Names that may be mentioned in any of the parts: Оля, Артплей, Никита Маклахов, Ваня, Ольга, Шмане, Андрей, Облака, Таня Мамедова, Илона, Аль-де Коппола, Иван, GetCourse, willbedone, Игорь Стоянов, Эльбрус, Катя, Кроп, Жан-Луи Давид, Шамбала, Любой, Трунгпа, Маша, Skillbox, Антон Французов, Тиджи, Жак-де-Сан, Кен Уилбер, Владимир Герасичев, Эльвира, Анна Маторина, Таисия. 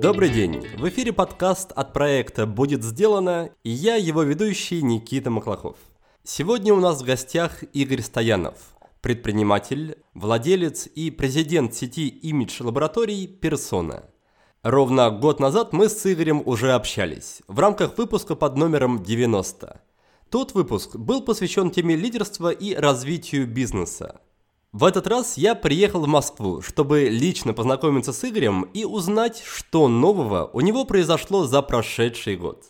Добрый день! В эфире подкаст от проекта «Будет сделано» и я, его ведущий Никита Маклахов. Сегодня у нас в гостях Игорь Стоянов, предприниматель, владелец и президент сети имидж-лабораторий «Персона». Ровно год назад мы с Игорем уже общались в рамках выпуска под номером 90. Тот выпуск был посвящен теме лидерства и развитию бизнеса. В этот раз я приехал в Москву, чтобы лично познакомиться с Игорем и узнать, что нового у него произошло за прошедший год.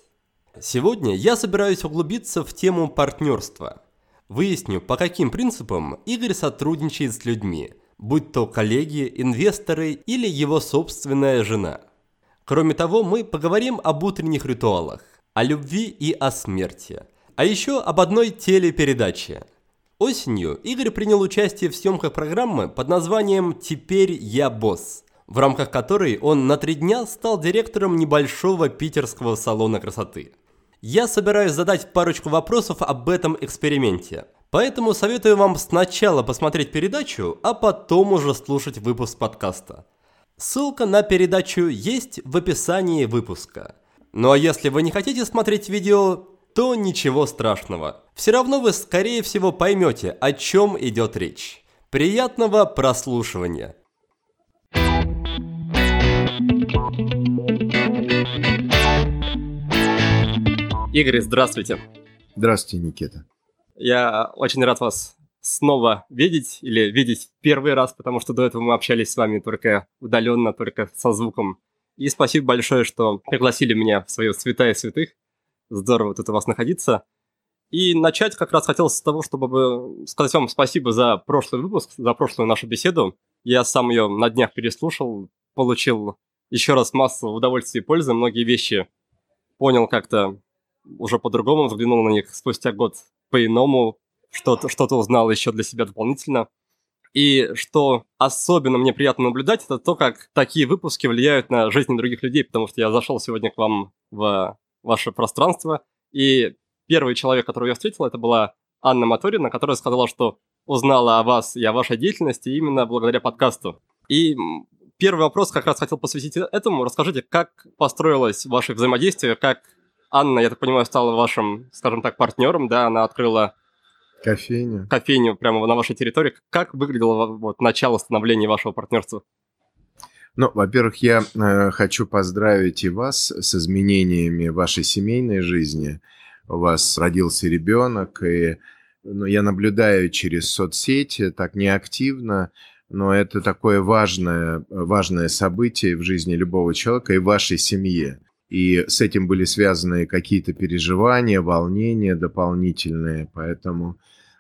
Сегодня я собираюсь углубиться в тему партнерства. Выясню, по каким принципам Игорь сотрудничает с людьми, будь то коллеги, инвесторы или его собственная жена. Кроме того, мы поговорим об утренних ритуалах, о любви и о смерти, а еще об одной телепередаче. Осенью Игорь принял участие в съемках программы под названием «Теперь я босс», в рамках которой он на 3 дня стал директором небольшого питерского салона красоты. Я собираюсь задать парочку вопросов об этом эксперименте, поэтому советую вам сначала посмотреть передачу, а потом уже слушать выпуск подкаста. Ссылка на передачу есть в описании выпуска. Ну а если вы не хотите смотреть видео, то ничего страшного. Все равно вы, скорее всего, поймете, о чем идет речь. Приятного прослушивания! Игорь, здравствуйте! Здравствуйте, Никита! Я очень рад вас снова видеть, или видеть первый раз, потому что до этого мы общались с вами только удаленно, только со звуком. И спасибо большое, что пригласили меня в свою святая святых. Здорово тут у вас находиться. И начать как раз хотелось с того, чтобы сказать вам спасибо за прошлый выпуск, за прошлую нашу беседу. Я сам ее на днях переслушал, получил еще раз массу удовольствия и пользы. Многие вещи понял как-то уже по-другому, взглянул на них спустя год по-иному, что-то узнал еще для себя дополнительно. И что особенно мне приятно наблюдать, это то, как такие выпуски влияют на жизнь других людей, потому что я зашел сегодня к вам в ваше пространство, и первый человек, которого я встретил, это была Анна Маторина, которая сказала, что узнала о вас и о вашей деятельности именно благодаря подкасту. И первый вопрос как раз хотел посвятить этому. Расскажите, как построилось ваше взаимодействие, как Анна, я так понимаю, стала вашим, скажем так, партнером, да, она открыла кофейню прямо на вашей территории. Как выглядело вот начало становления вашего партнерства? Ну, во-первых, я хочу поздравить и вас с изменениями вашей семейной жизни. У вас родился ребенок, и я наблюдаю через соцсети, так неактивно, но это такое важное событие в жизни любого человека и вашей семье. И с этим были связаны какие-то переживания, волнения дополнительные, поэтому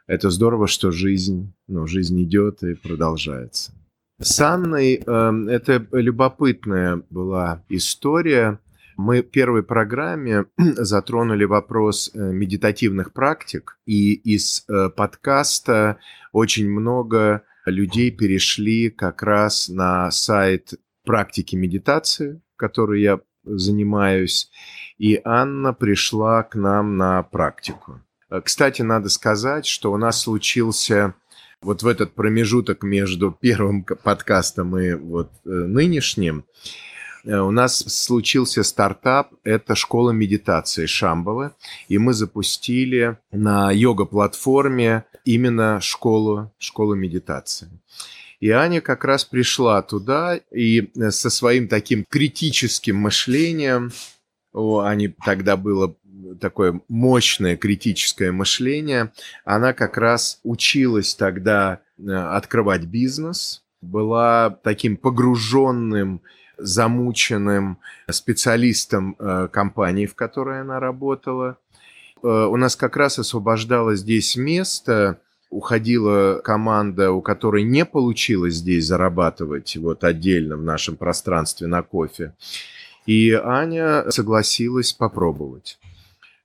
это здорово, что жизнь идет и продолжается. С Анной это любопытная была история. Мы в первой программе затронули вопрос медитативных практик, и из подкаста очень много людей перешли как раз на сайт практики медитации, которой я занимаюсь, и Анна пришла к нам на практику. Кстати, надо сказать, что у нас случился вот в этот промежуток между первым подкастом и вот нынешним, у нас случился стартап, это школа медитации Шамбалы, и мы запустили на йога-платформе именно школу медитации. И Аня как раз пришла туда и со своим таким критическим мышлением, у Ани тогда было такое мощное критическое мышление, она как раз училась тогда открывать бизнес, была таким погруженным, замученным специалистом компании, в которой она работала. У нас как раз освобождалось здесь место, уходила команда, у которой не получилось здесь зарабатывать вот отдельно в нашем пространстве на кофе. И Аня согласилась попробовать.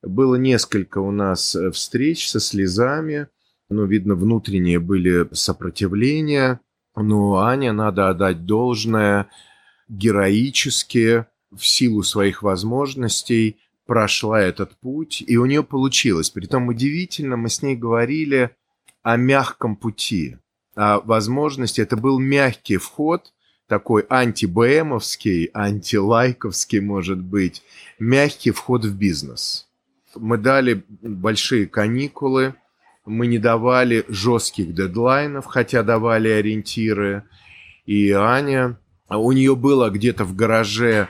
Было несколько у нас встреч со слезами, видно, внутренние были сопротивления, но Аня, надо отдать должное, героически, в силу своих возможностей, прошла этот путь, и у нее получилось. Притом удивительно, мы с ней говорили о мягком пути, возможности. Это был мягкий вход, такой анти-БМовский, анти-лайковский, может быть, мягкий вход в бизнес. Мы дали большие каникулы, мы не давали жестких дедлайнов, хотя давали ориентиры. И Аня, у нее было где-то в гараже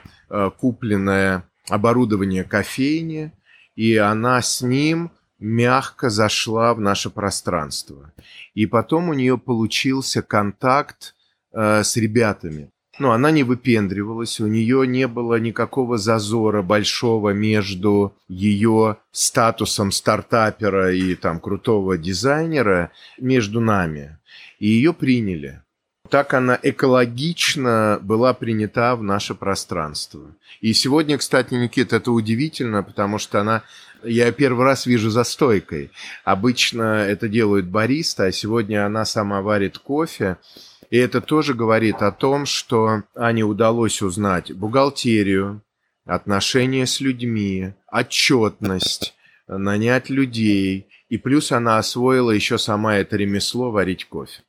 купленное оборудование кофейни, и она с ним мягко зашла в наше пространство. И потом у нее получился контакт с ребятами. Но она не выпендривалась, у нее не было никакого зазора большого между ее статусом стартапера и там крутого дизайнера между нами. И ее приняли. Так она экологично была принята в наше пространство. И сегодня, кстати, Никита, это удивительно, потому что она... Я первый раз вижу за стойкой. Обычно это делают бариста, а сегодня она сама варит кофе. И это тоже говорит о том, что Ане удалось узнать бухгалтерию, отношения с людьми, отчетность, нанять людей. И плюс она освоила еще сама это ремесло варить кофе.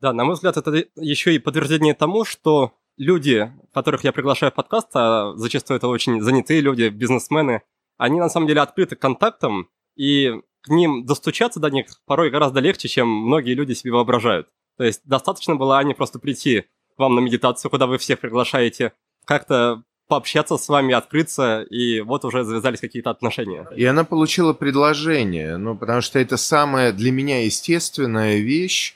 Да, на мой взгляд, это еще и подтверждение тому, что люди, которых я приглашаю в подкаст, а зачастую это очень занятые люди, бизнесмены, они на самом деле открыты к контактам, и к ним достучаться до них порой гораздо легче, чем многие люди себе воображают. То есть достаточно было Ане просто прийти к вам на медитацию, куда вы всех приглашаете, как-то пообщаться с вами, открыться, и вот уже завязались какие-то отношения. И она получила предложение, потому что это самая для меня естественная вещь,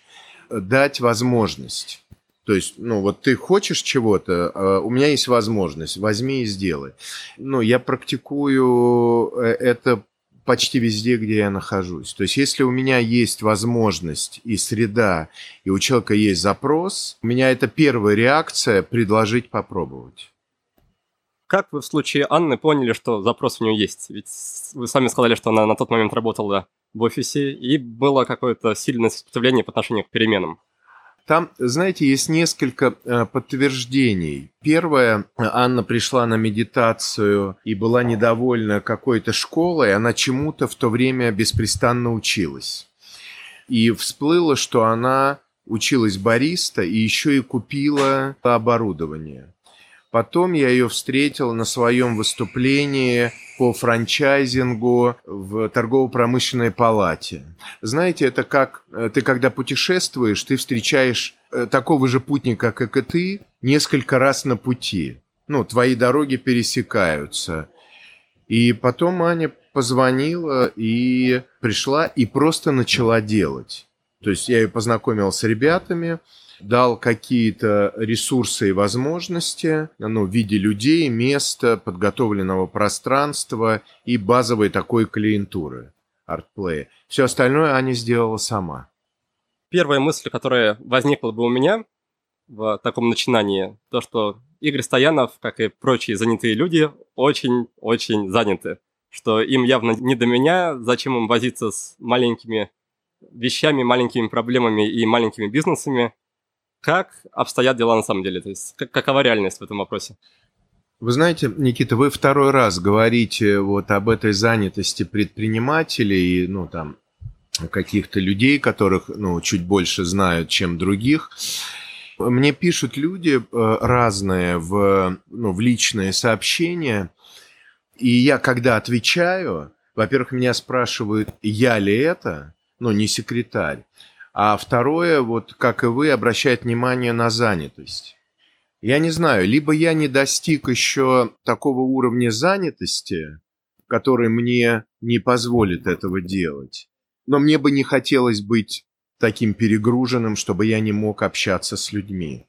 дать возможность. То есть, вот ты хочешь чего-то, а у меня есть возможность, возьми и сделай. Я практикую это почти везде, где я нахожусь. То есть, если у меня есть возможность и среда, и у человека есть запрос, у меня это первая реакция – предложить попробовать. Как вы в случае Анны поняли, что запрос у нее есть? Ведь вы сами сказали, что она на тот момент работала в офисе, и было какое-то сильное сопротивление по отношению к переменам. Там, знаете, есть несколько подтверждений. Первое, Анна пришла на медитацию и была недовольна какой-то школой, она чему-то в то время беспрестанно училась. И всплыло, что она училась бариста и еще и купила оборудование. Потом я ее встретил на своем выступлении по франчайзингу в торгово-промышленной палате. Знаете, это как ты, когда путешествуешь, ты встречаешь такого же путника, как и ты, несколько раз на пути. Твои дороги пересекаются. И потом Аня позвонила и пришла, и просто начала делать. То есть я ее познакомил с ребятами, дал какие-то ресурсы и возможности, в виде людей, места, подготовленного пространства и базовой такой клиентуры, артплея. Все остальное Аня сделала сама. Первая мысль, которая возникла бы у меня в таком начинании, то, что Игорь Стоянов, как и прочие занятые люди, очень-очень заняты, что им явно не до меня, зачем им возиться с маленькими вещами, маленькими проблемами и маленькими бизнесами. Как обстоят дела на самом деле? То есть какова реальность в этом вопросе? Вы знаете, Никита, вы второй раз говорите об этой занятости предпринимателей, каких-то людей, которых чуть больше знают, чем других. Мне пишут люди разные в личные сообщения, и я, когда отвечаю, во-первых, меня спрашивают, я ли это, не секретарь. А второе, как и вы, обращает внимание на занятость. Я не знаю, либо я не достиг еще такого уровня занятости, который мне не позволит этого делать, но мне бы не хотелось быть таким перегруженным, чтобы я не мог общаться с людьми.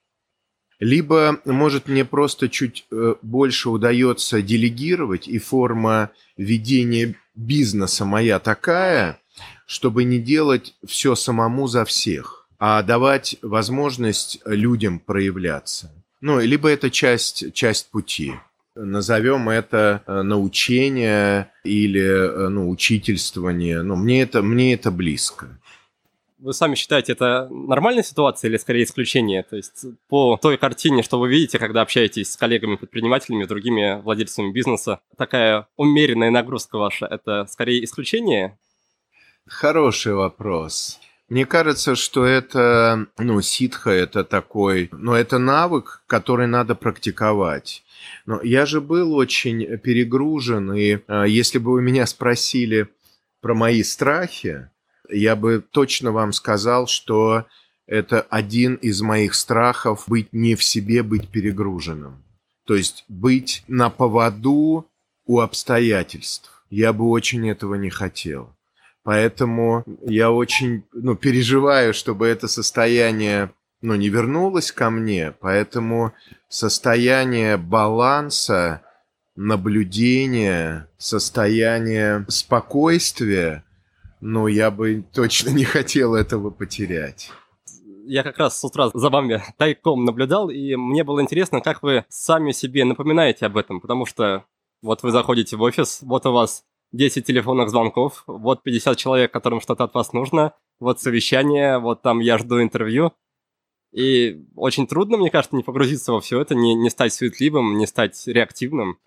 Либо, может, мне просто чуть больше удается делегировать, и форма ведения бизнеса моя такая, чтобы не делать все самому за всех, а давать возможность людям проявляться. Либо это часть пути. Назовем это научение или учительствование. Мне это близко. Вы сами считаете, это нормальная ситуация или скорее исключение? То есть по той картине, что вы видите, когда общаетесь с коллегами-предпринимателями, другими владельцами бизнеса, такая умеренная нагрузка ваша – это скорее исключение? Хороший вопрос. Мне кажется, что это, ситха, это такой, это навык, который надо практиковать. Но я же был очень перегружен, и если бы вы меня спросили про мои страхи, я бы точно вам сказал, что это один из моих страхов — быть не в себе, быть перегруженным. То есть быть на поводу у обстоятельств. Я бы очень этого не хотел. Поэтому я очень переживаю, чтобы это состояние не вернулось ко мне. Поэтому состояние баланса, наблюдения, состояние спокойствия, я бы точно не хотел этого потерять. Я как раз с утра за вами тайком наблюдал, и мне было интересно, как вы сами себе напоминаете об этом, потому что вот вы заходите в офис, вот у вас 10 телефонных звонков, вот 50 человек, которым что-то от вас нужно, вот совещание, вот там я жду интервью. И очень трудно, мне кажется, не погрузиться во все это, не стать суетливым, не стать реактивным.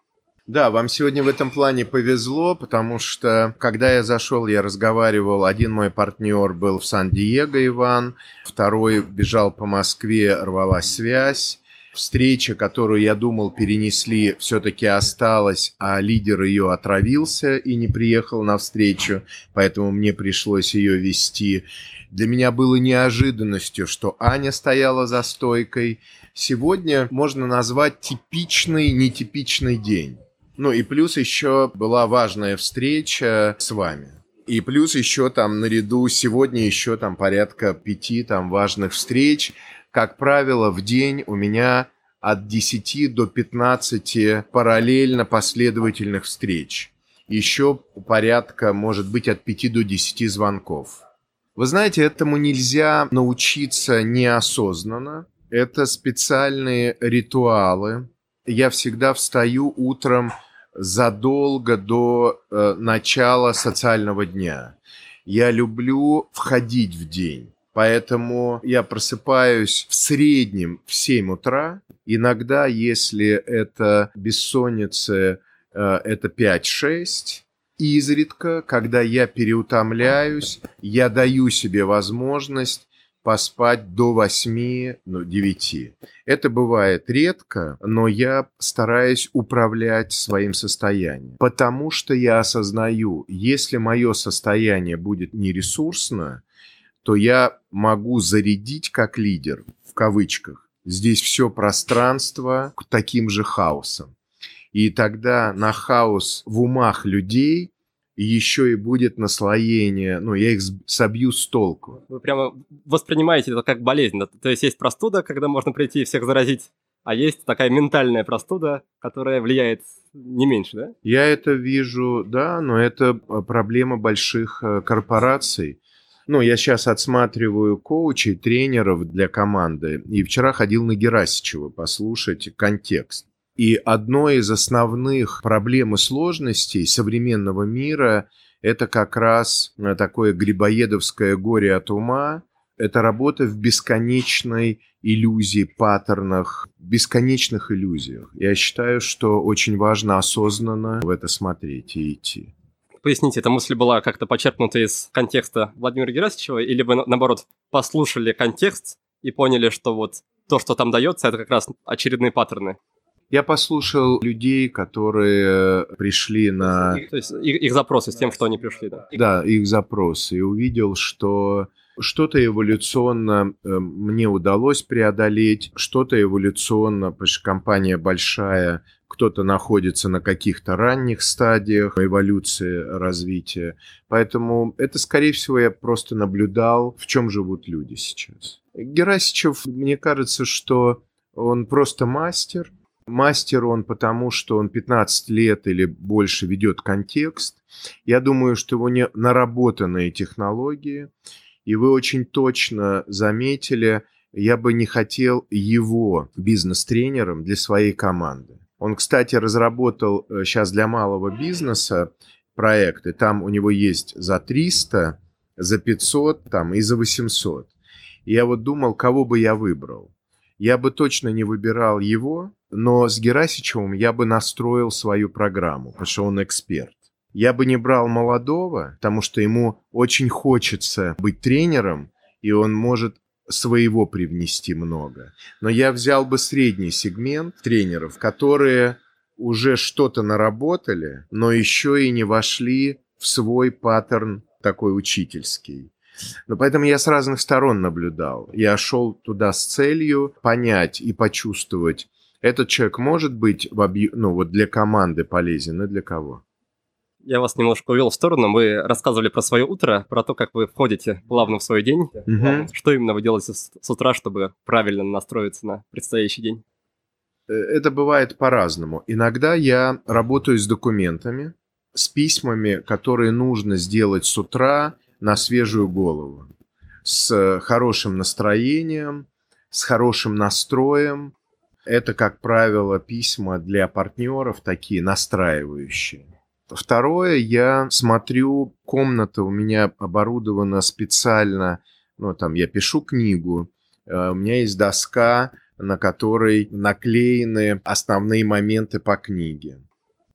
Да, вам сегодня в этом плане повезло, потому что, когда я зашел, я разговаривал, один мой партнер был в Сан-Диего, Иван, второй бежал по Москве, рвалась связь. Встреча, которую, я думал, перенесли, все-таки осталась, а лидер ее отравился и не приехал на встречу, поэтому мне пришлось ее вести. Для меня было неожиданностью, что Аня стояла за стойкой. Сегодня можно назвать типичный, нетипичный день. И плюс еще была важная встреча с вами. И плюс еще там наряду сегодня еще там порядка 5 важных встреч. Как правило, в день у меня от 10 до 15 параллельно последовательных встреч. Еще порядка, может быть, от 5 до 10 звонков. Вы знаете, этому нельзя научиться неосознанно. Это специальные ритуалы. Я всегда встаю утром задолго до начала социального дня. Я люблю входить в день. Поэтому я просыпаюсь в среднем в 7 утра. Иногда, если это бессонница, это 5-6. Изредка, когда я переутомляюсь, я даю себе возможность поспать до 8-9. Это бывает редко, но я стараюсь управлять своим состоянием. Потому что я осознаю, если мое состояние будет нересурсно, то я могу зарядить как лидер, в кавычках, здесь все пространство к таким же хаосам. И тогда на хаос в умах людей еще и будет наслоение, я их собью с толку. Вы прямо воспринимаете это как болезнь, то есть простуда, когда можно прийти и всех заразить, а есть такая ментальная простуда, которая влияет не меньше, да? Я это вижу, да, но это проблема больших корпораций. Я сейчас отсматриваю коучей, тренеров для команды. И вчера ходил на Герасичева послушать контекст. И одной из основных проблем и сложностей современного мира – это как раз такое грибоедовское горе от ума. Это работа в бесконечной иллюзии, паттернах, бесконечных иллюзиях. Я считаю, что очень важно осознанно в это смотреть и идти. Поясните, эта мысль была как-то почерпнута из контекста Владимира Герасичева, или вы, наоборот, послушали контекст и поняли, что вот то, что там дается, это как раз очередные паттерны? Я послушал людей, которые пришли на... То есть их запросы с тем, что они пришли, да? Да, их запросы. И увидел, что что-то эволюционно мне удалось преодолеть, что-то эволюционно, потому что компания большая, кто-то находится на каких-то ранних стадиях эволюции, развития. Поэтому это, скорее всего, я просто наблюдал, в чем живут люди сейчас. Герасичев, мне кажется, что он просто мастер. Мастер он потому, что он 15 лет или больше ведет контекст. Я думаю, что его не наработанные технологии. И вы очень точно заметили, я бы не хотел его бизнес-тренером для своей команды. Он, кстати, разработал сейчас для малого бизнеса проекты. Там у него есть за 300, за 500 и за 800. И я думал, кого бы я выбрал. Я бы точно не выбирал его, но с Герасичевым я бы настроил свою программу, потому что он эксперт. Я бы не брал молодого, потому что ему очень хочется быть тренером, и он может своего привнести много. Но я взял бы средний сегмент тренеров, которые уже что-то наработали, но еще и не вошли в свой паттерн такой учительский. Но поэтому я с разных сторон наблюдал. Я шел туда с целью понять и почувствовать, этот человек может быть для команды полезен, и для кого. Я вас немножко увел в сторону. Вы рассказывали про свое утро, про то, как вы входите плавно в свой день. Угу. Что именно вы делаете с утра, чтобы правильно настроиться на предстоящий день? Это бывает по-разному. Иногда я работаю с документами, с письмами, которые нужно сделать с утра на свежую голову, с хорошим настроением, с хорошим настроем. Это, как правило, письма для партнеров, такие настраивающие. Второе, я смотрю, комната у меня оборудована специально, я пишу книгу, у меня есть доска, на которой наклеены основные моменты по книге.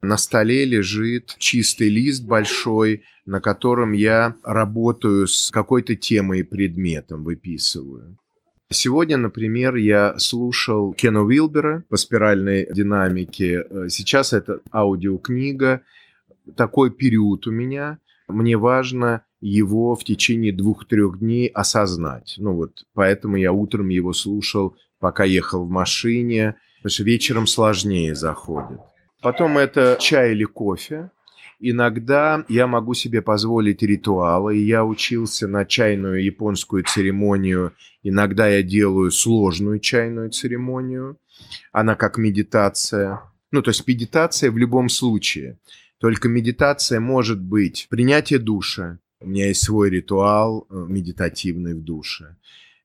На столе лежит чистый лист большой, на котором я работаю с какой-то темой и предметом, выписываю. Сегодня, например, я слушал Кена Уилбера по спиральной динамике. Сейчас это аудиокнига. Такой период у меня. Мне важно его в течение 2-3 дней осознать. Поэтому я утром его слушал, пока ехал в машине, потому что вечером сложнее заходит. Потом это чай или кофе. Иногда я могу себе позволить ритуалы. Я учился на чайную японскую церемонию. Иногда я делаю сложную чайную церемонию. Она как медитация. Медитация в любом случае. Только медитация может быть принятие душа. У меня есть свой ритуал медитативный в душе.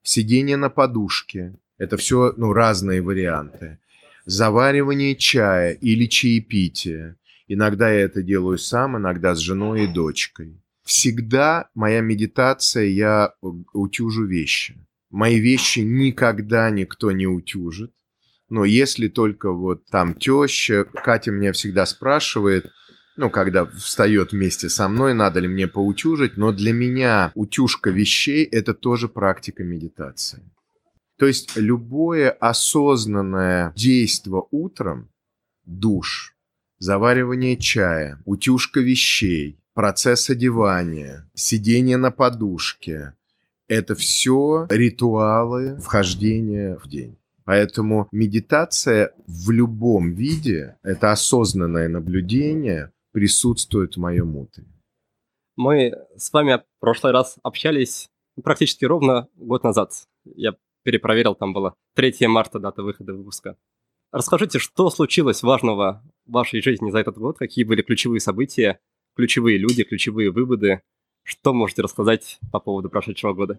Сидение на подушке. Это все разные варианты. Заваривание чая или чаепитие. Иногда я это делаю сам, иногда с женой и дочкой. Всегда моя медитация, я утюжу вещи. Мои вещи никогда никто не утюжит. Но если только теща, Катя меня всегда спрашивает, когда встает вместе со мной, надо ли мне поутюжить. Но для меня утюжка вещей – это тоже практика медитации. То есть любое осознанное действие утром, душ, заваривание чая, утюжка вещей, процесс одевания, сидение на подушке – это все ритуалы вхождения в день. Поэтому медитация в любом виде, это осознанное наблюдение, присутствует в моем утре. Мы с вами в прошлый раз общались практически ровно год назад. Я перепроверил, там было 3 марта дата выхода выпуска. Расскажите, что случилось важного в вашей жизни за этот год? Какие были ключевые события, ключевые люди, ключевые выводы? Что можете рассказать по поводу прошедшего года?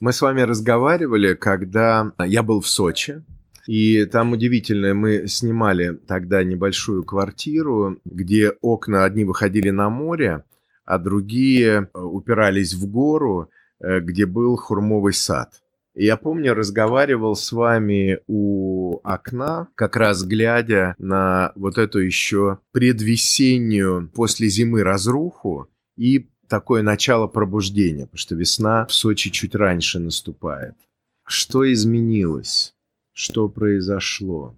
Мы с вами разговаривали, когда я был в Сочи. И там удивительно, мы снимали тогда небольшую квартиру, где окна одни выходили на море, а другие упирались в гору, где был хурмовый сад. Я помню, разговаривал с вами у окна, как раз глядя на эту еще предвесеннюю после зимы разруху и такое начало пробуждения, потому что весна в Сочи чуть раньше наступает. Что изменилось? Что произошло?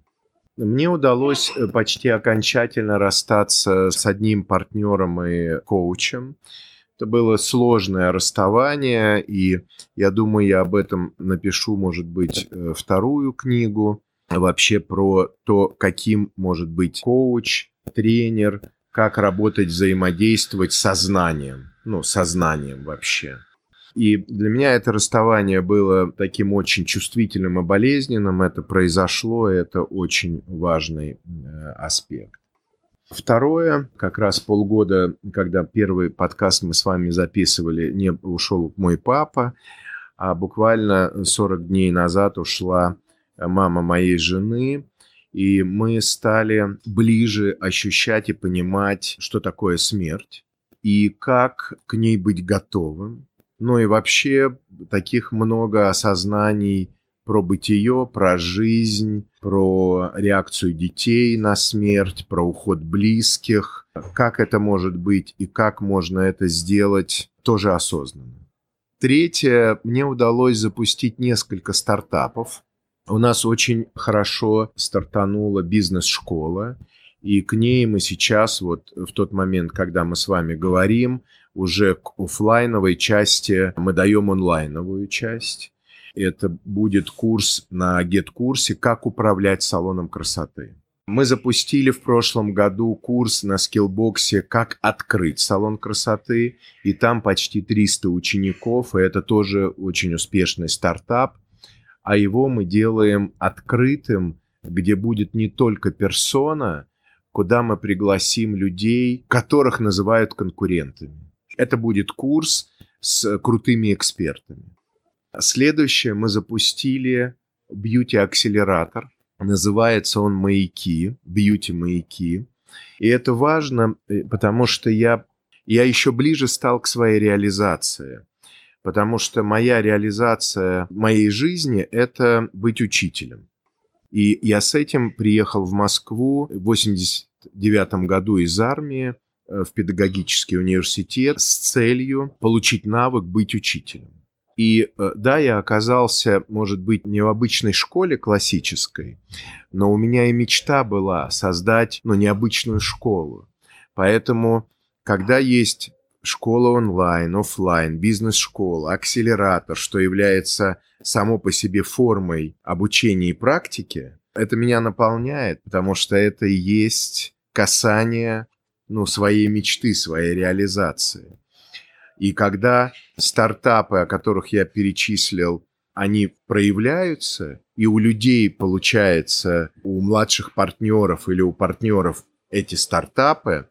Мне удалось почти окончательно расстаться с одним партнером и коучем. Это было сложное расставание, и я думаю, я об этом напишу, может быть, вторую книгу, вообще про то, каким может быть коуч, тренер, как работать, взаимодействовать с сознанием, сознанием вообще. И для меня это расставание было таким очень чувствительным и болезненным, это произошло, это очень важный аспект. Второе, как раз полгода, когда первый подкаст мы с вами записывали, не ушел мой папа, а буквально 40 дней назад ушла мама моей жены, и мы стали ближе ощущать и понимать, что такое смерть, и как к ней быть готовым. И вообще таких много осознаний про бытие, про жизнь, про реакцию детей на смерть, про уход близких, как это может быть и как можно это сделать тоже осознанно. Третье, мне удалось запустить несколько стартапов. У нас очень хорошо стартанула бизнес-школа, и к ней мы сейчас, вот в тот момент, когда мы с вами говорим, уже к офлайновой части мы даем онлайновую часть. Это будет курс на GetCourse «Как управлять салоном красоты». Мы запустили в прошлом году курс на Skillbox «Как открыть салон красоты», и там почти 300 учеников, и это тоже очень успешный стартап. А его мы делаем открытым, где будет не только персона, куда мы пригласим людей, которых называют конкурентами. Это будет курс с крутыми экспертами. Следующее, мы запустили бьюти-акселератор. Называется он «Маяки», «Бьюти-маяки». И это важно, потому что я еще ближе стал к своей реализации. Потому что моя реализация моей жизни – это быть учителем. И я с этим приехал в Москву в 1989 году из армии в педагогический университет с целью получить навык быть учителем. И да, я оказался, может быть, не в обычной школе классической, но у меня и мечта была создать, необычную школу. Поэтому, когда есть школа онлайн, офлайн, бизнес-школа, акселератор, что является само по себе формой обучения и практики, это меня наполняет, потому что это и есть касание, своей мечты, своей реализации. И когда стартапы, о которых я перечислил, они проявляются, и у людей получается, у младших партнеров или у партнеров эти стартапы,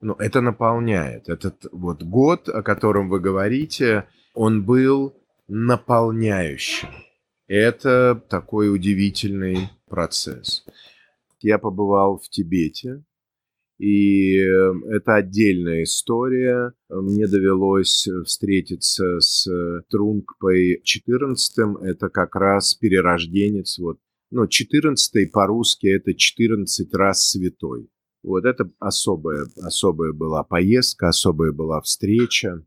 это наполняет. Этот год, о котором вы говорите, он был наполняющим. Это такой удивительный процесс. Я побывал в Тибете. И это отдельная история. Мне довелось встретиться с Трунгпой 14-м. Это как раз перерожденец. 14-й по-русски это 14 раз святой. Это особая была поездка, особая была встреча.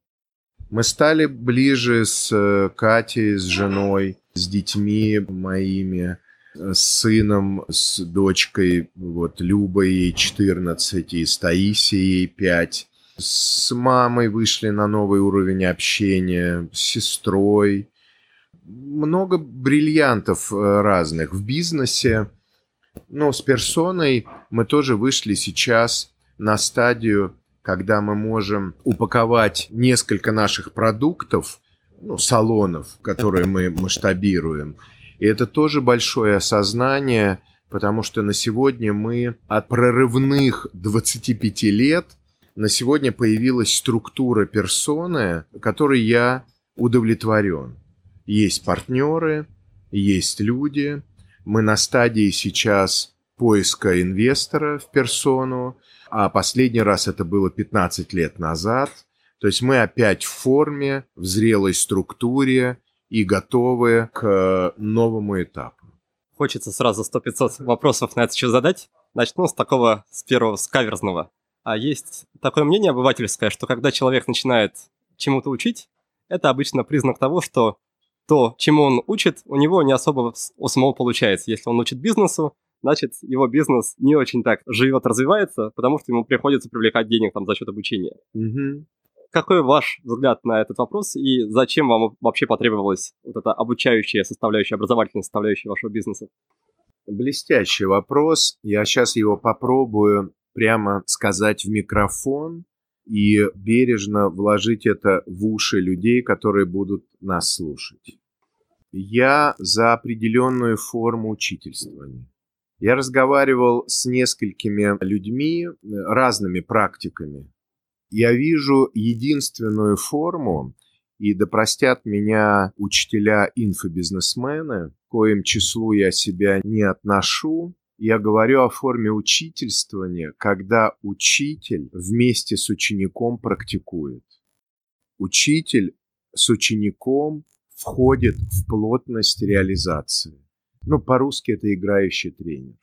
Мы стали ближе с Катей, с женой, с детьми моими, с сыном, с дочкой, Любой, ей 14, и с Таисией, ей 5. С мамой вышли на новый уровень общения, с сестрой. Много бриллиантов разных в бизнесе. С персоной мы тоже вышли сейчас на стадию, когда мы можем упаковать несколько наших продуктов, салонов, которые мы масштабируем. И это тоже большое осознание, потому что на сегодня мы от прорывных 25 лет, на сегодня появилась структура персоны, которой я удовлетворен. Есть партнеры, есть люди. Мы на стадии сейчас поиска инвестора в персону, а последний раз это было 15 лет назад. То есть мы опять в форме, в зрелой структуре, и готовы к новому этапу. Хочется сразу 100-500 вопросов на это еще задать. Начну с такого, с первого, с каверзного. А есть такое мнение обывательское, что когда человек начинает чему-то учить, это обычно признак того, что то, чему он учит, у него не особо у самого получается. Если он учит бизнесу, значит, его бизнес не очень так живет, развивается, потому что ему приходится привлекать денег за счет обучения. Угу. Какой ваш взгляд на этот вопрос и зачем вам вообще потребовалась эта обучающая составляющая, образовательная составляющая вашего бизнеса? Блестящий вопрос. Я сейчас его попробую прямо сказать в микрофон и бережно вложить это в уши людей, которые будут нас слушать. Я за определенную форму учительствования. Я разговаривал с несколькими людьми, разными практиками. Я вижу единственную форму, и да простят меня учителя-инфобизнесмены, к коим числу я себя не отношу. Я говорю о форме учительствования, когда учитель вместе с учеником практикует. Учитель с учеником входит в плотность реализации. Ну, по-русски это играющий тренер.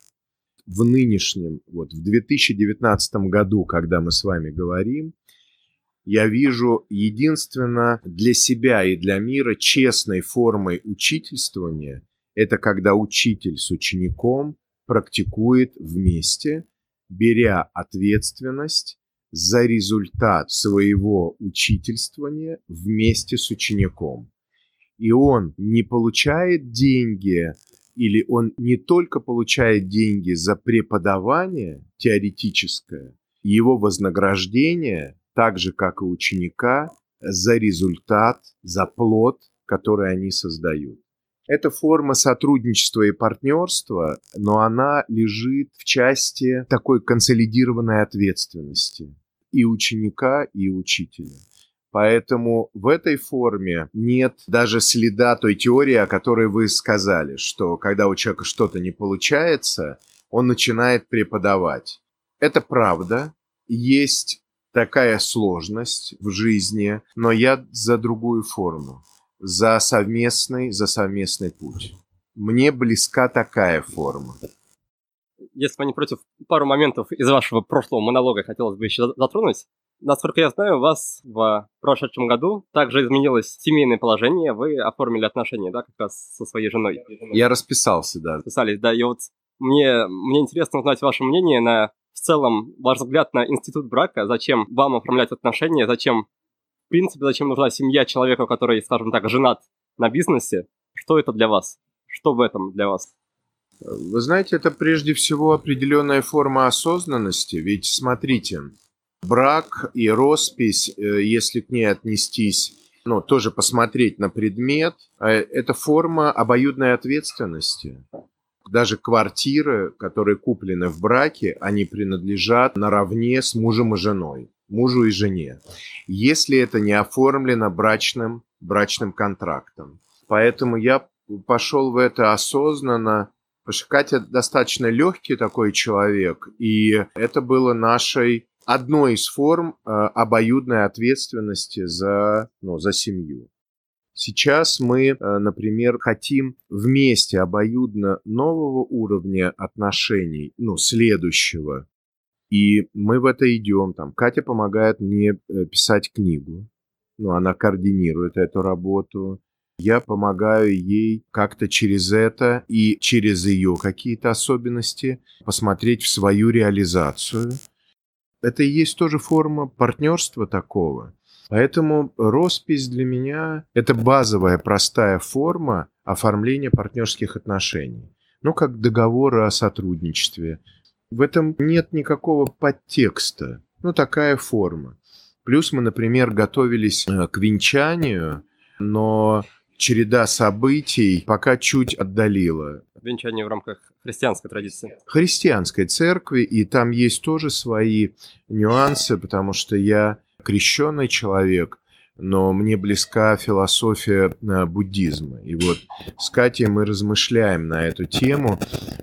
В нынешнем, вот в 2019 году, когда мы с вами говорим, я вижу единственно для себя и для мира честной формой учительствования – это когда учитель с учеником практикует вместе, беря ответственность за результат своего учительствования вместе с учеником. И он не получает деньги, или он не только получает деньги за преподавание теоретическое, его вознаграждение, так же, как и ученика, за результат, за плод, который они создают. Это форма сотрудничества и партнерства, но она лежит в части такой консолидированной ответственности и ученика, и учителя. Поэтому в этой форме нет даже следа той теории, о которой вы сказали, что когда у человека что-то не получается, он начинает преподавать. Это правда, есть такая сложность в жизни, но я за другую форму. За совместный путь. Мне близка такая форма. Если вы не против, пару моментов из вашего прошлого монолога хотелось бы еще затронуть. Насколько я знаю, у вас в прошедшем году также изменилось семейное положение. Вы оформили отношения, да, как раз со своей женой. Я расписался, да. Расписались, да. И вот мне интересно узнать ваше мнение на, в целом, ваш взгляд на институт брака. Зачем вам оформлять отношения, в принципе, зачем нужна семья человеку, который, скажем так, женат на бизнесе? Что это для вас? Что в этом для вас? Вы знаете, это прежде всего определенная форма осознанности. Ведь, смотрите, брак и роспись, если к ней отнестись, тоже посмотреть на предмет, это форма обоюдной ответственности. Даже квартиры, которые куплены в браке, они принадлежат наравне с мужем и женой. Мужу и жене, если это не оформлено брачным контрактом. Поэтому я пошел в это осознанно, потому что Катя достаточно легкий такой человек, и это было нашей одной из форм обоюдной ответственности за семью. Сейчас мы, например, хотим вместе обоюдно нового уровня отношений, следующего. И мы в это идем. Катя помогает мне писать книгу. Она координирует эту работу. Я помогаю ей как-то через это и через ее какие-то особенности посмотреть в свою реализацию. Это и есть тоже форма партнерства такого. Поэтому роспись для меня – это базовая простая форма оформления партнерских отношений. Как договоры о сотрудничестве. В этом нет никакого подтекста, такая форма. Плюс мы, например, готовились к венчанию, но череда событий пока чуть отдалила. Венчание в рамках христианской традиции. Христианской церкви, и там есть тоже свои нюансы, потому что я крещеный человек, но мне близка философия буддизма. И вот с Катей мы размышляем на эту тему.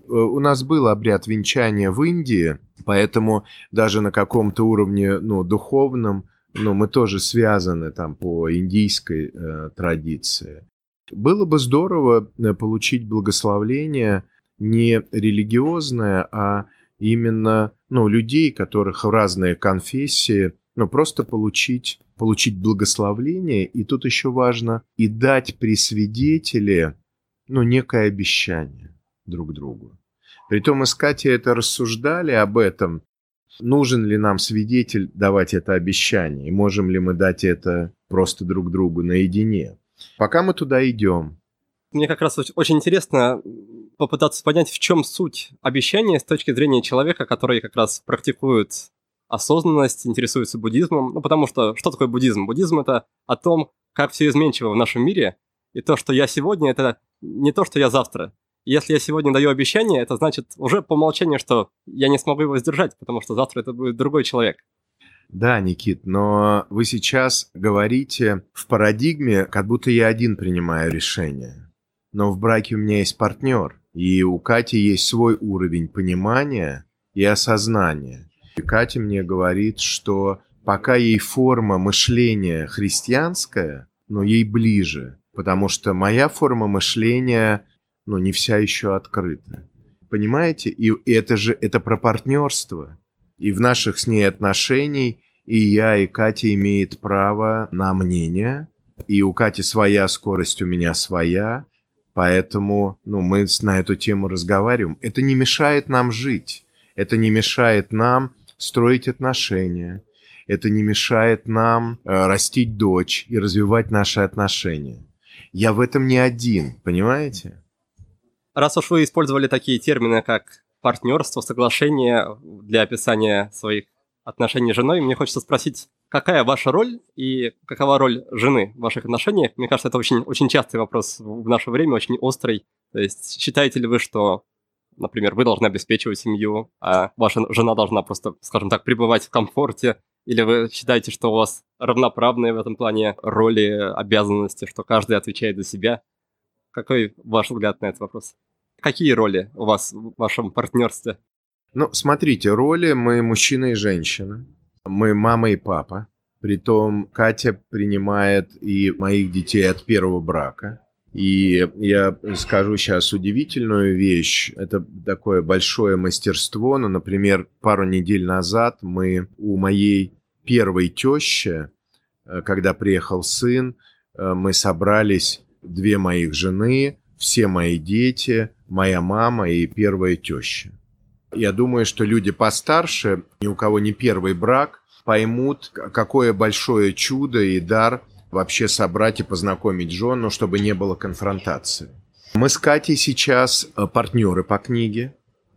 У нас был обряд венчания в Индии, поэтому даже на каком-то уровне духовном мы тоже связаны по индийской традиции. Было бы здорово получить благословение не религиозное, а именно людей, которых разные конфессии, просто получить благословение, и тут еще важно и дать при свидетеле, некое обещание друг другу. Притом мы с Катей это рассуждали об этом, нужен ли нам свидетель давать это обещание, и можем ли мы дать это просто друг другу наедине. Пока мы туда идем. Мне как раз очень интересно попытаться понять, в чем суть обещания с точки зрения человека, который как раз практикует осознанность, интересуется буддизмом, потому что такое буддизм? Буддизм — это о том, как все изменчиво в нашем мире, и то, что я сегодня, это не то, что я завтра. Если я сегодня даю обещание, это значит уже по умолчанию, что я не смогу его сдержать, потому что завтра это будет другой человек. Да, Никит, но вы сейчас говорите в парадигме, как будто я один принимаю решение. Но в браке у меня есть партнер, и у Кати есть свой уровень понимания и осознания. И Катя мне говорит, что пока ей форма мышления христианская, но ей ближе. Потому что моя форма мышления, ну, не вся еще открыта. Понимаете? И это же, это про партнерство. И в наших с ней отношениях и я, и Катя имеет право на мнение. И у Кати своя скорость, у меня своя. Поэтому, ну, мы на эту тему разговариваем. Это не мешает нам жить. Это не мешает нам строить отношения. Это не мешает нам растить дочь и развивать наши отношения. Я в этом не один, понимаете? Раз уж вы использовали такие термины, как партнерство, соглашение для описания своих отношений с женой, мне хочется спросить, какая ваша роль и какова роль жены в ваших отношениях? Мне кажется, это очень, очень частый вопрос в наше время, очень острый. То есть считаете ли вы, что, например, вы должны обеспечивать семью, а ваша жена должна просто, скажем так, пребывать в комфорте? Или вы считаете, что у вас равноправные в этом плане роли, обязанности, что каждый отвечает за себя? Какой ваш взгляд на этот вопрос? Какие роли у вас в вашем партнерстве? Ну, смотрите, роли мы мужчина и женщина, мы мама и папа. Притом Катя принимает и моих детей от первого брака. И я скажу сейчас удивительную вещь. Это такое большое мастерство. Ну, например, пару недель назад мы у моей первой тещи, когда приехал сын, мы собрались, две моих жены, все мои дети, моя мама и первая теща. Я думаю, что люди постарше, ни у кого не первый брак, поймут, какое большое чудо и дар вообще собрать и познакомить жену, чтобы не было конфронтации. Мы с Катей сейчас партнеры по книге.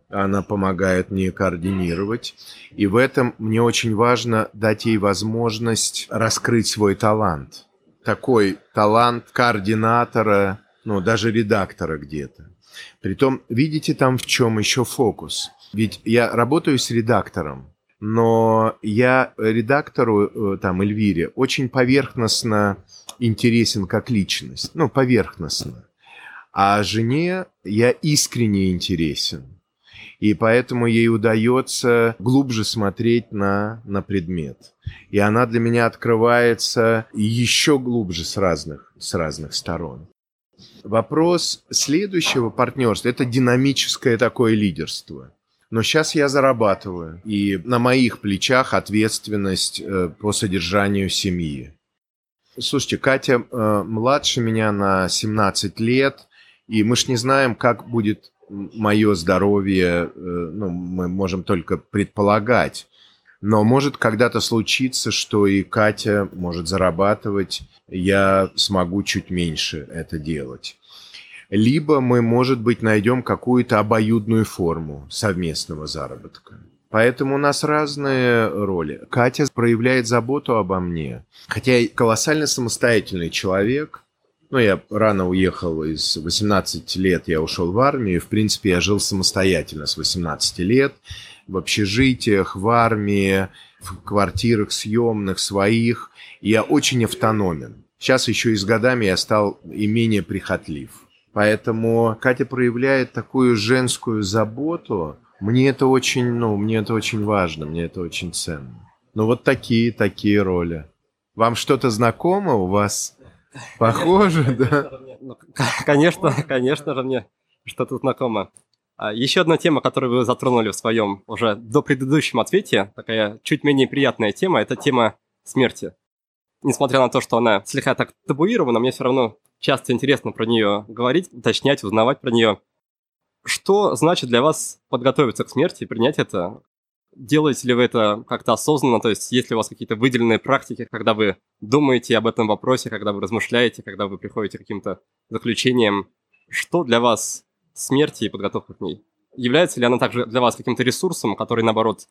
Она помогает мне координировать. И в этом мне очень важно дать ей возможность раскрыть свой талант. Такой талант координатора, ну, даже редактора где-то. Притом, видите, там в чем еще фокус. Ведь я работаю с редактором, но я редактору, там, Эльвире, очень поверхностно интересен как личность. Ну, поверхностно. А жене я искренне интересен. И поэтому ей удается глубже смотреть на предмет. И она для меня открывается еще глубже с разных сторон. Вопрос следующего партнерства – это динамическое такое лидерство. Но сейчас я зарабатываю, и на моих плечах ответственность по содержанию семьи. Слушайте, Катя младше меня на 17 лет, и мы ж не знаем, как будет мое здоровье, ну, мы можем только предполагать. Но может когда-то случиться, что и Катя может зарабатывать, я смогу чуть меньше это делать. Либо мы, может быть, найдем какую-то обоюдную форму совместного заработка. Поэтому у нас разные роли. Катя проявляет заботу обо мне. Хотя я колоссально самостоятельный человек. Ну, я рано уехал, из 18 лет я ушел в армию. В принципе, я жил самостоятельно с 18 лет. В общежитиях, в армии, в квартирах съемных, своих. Я очень автономен. Сейчас еще и с годами я стал и менее прихотлив. Поэтому Катя проявляет такую женскую заботу. Мне это очень, ну, мне это очень важно, мне это очень ценно. Ну, вот такие роли. Вам что-то знакомо? У вас похоже, да? Конечно же мне что-то знакомо. Еще одна тема, которую вы затронули в своем уже до предыдущем ответе, такая чуть менее приятная тема, это тема смерти. Несмотря на то, что она слегка так табуирована, мне все равно часто интересно про нее говорить, уточнять, узнавать про нее. Что значит для вас подготовиться к смерти и принять это? Делаете ли вы это как-то осознанно? То есть есть ли у вас какие-то выделенные практики, когда вы думаете об этом вопросе, когда вы размышляете, когда вы приходите к каким-то заключениям? Что для вас смерти и подготовка к ней? Является ли она также для вас каким-то ресурсом, который, наоборот,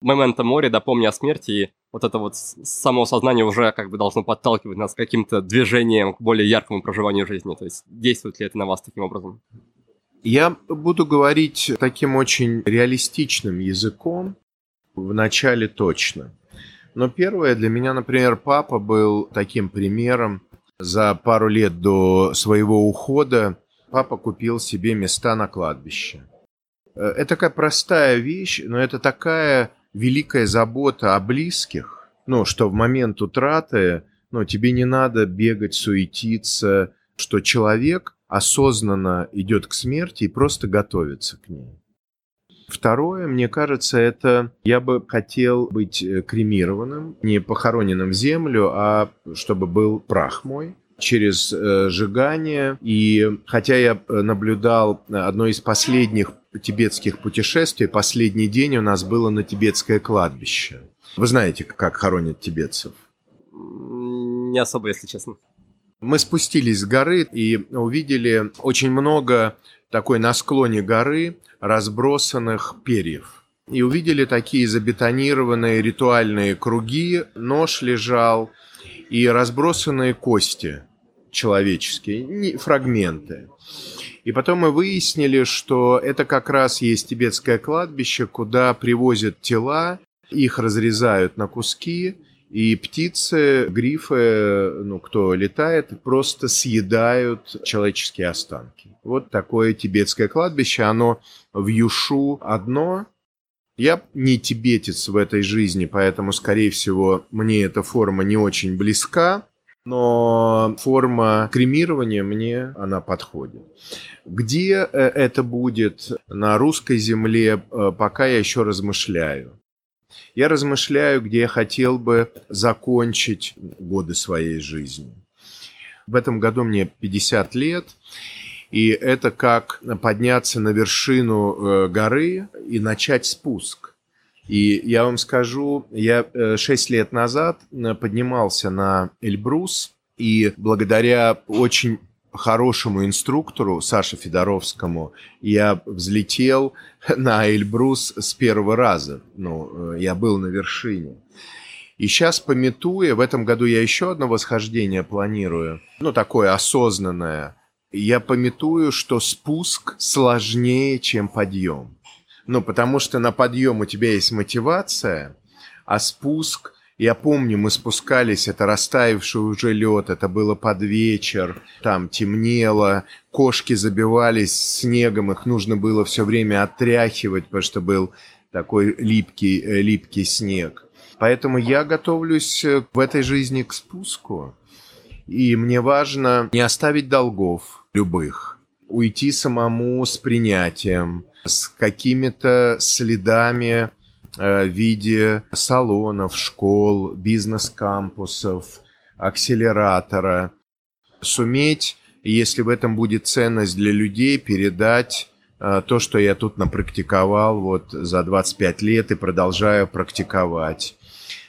моменто море, да, помни о смерти, и вот это вот самоосознание уже как бы должно подталкивать нас к каким-то движениям, к более яркому проживанию жизни? То есть действует ли это на вас таким образом? Я буду говорить таким очень реалистичным языком, вначале точно. Но первое, для меня, например, папа был таким примером. За пару лет до своего ухода папа купил себе места на кладбище. Это такая простая вещь, но это такая великая забота о близких, ну, что в момент утраты, ну, тебе не надо бегать, суетиться, что человек осознанно идет к смерти и просто готовится к ней. Второе, мне кажется, это я бы хотел быть кремированным, не похороненным в землю, а чтобы был прах мой через сжигание. И хотя я наблюдал одно из последних тибетских путешествий, последний день у нас было на тибетское кладбище. Вы знаете, как хоронят тибетцев? Не особо, если честно. Мы спустились с горы и увидели очень много такой на склоне горы разбросанных перьев. И увидели такие забетонированные ритуальные круги, нож лежал и разбросанные кости человеческие, фрагменты. И потом мы выяснили, что это как раз есть тибетское кладбище, куда привозят тела, их разрезают на куски, и птицы, грифы, кто летает, просто съедают человеческие останки. Вот такое тибетское кладбище, оно в Юшу одно. Я не тибетец в этой жизни, поэтому, скорее всего, мне эта форма не очень близка, но форма кремирования мне она подходит. Где это будет на русской земле, пока я еще размышляю. Я размышляю, где я хотел бы закончить годы своей жизни. В этом году мне 50 лет, и это как подняться на вершину горы и начать спуск. И я вам скажу, я 6 лет назад поднимался на Эльбрус, и благодаря очень хорошему инструктору Саше Федоровскому я взлетел на Эльбрус с первого раза. Я был на вершине. И сейчас, памятуя, в этом году я еще одно восхождение планирую, такое осознанное, я памятую, что спуск сложнее, чем подъем. Потому что на подъем у тебя есть мотивация, а спуск... Я помню, мы спускались, это растаявший уже лед, это было под вечер, там темнело, кошки забивались снегом, их нужно было все время отряхивать, потому что был такой липкий снег. Поэтому я готовлюсь в этой жизни к спуску, и мне важно не оставить долгов любых, уйти самому с принятием, с какими-то следами, в виде салонов, школ, бизнес-кампусов, акселератора. Суметь, если в этом будет ценность для людей, передать то, что я тут напрактиковал за 25 лет и продолжаю практиковать.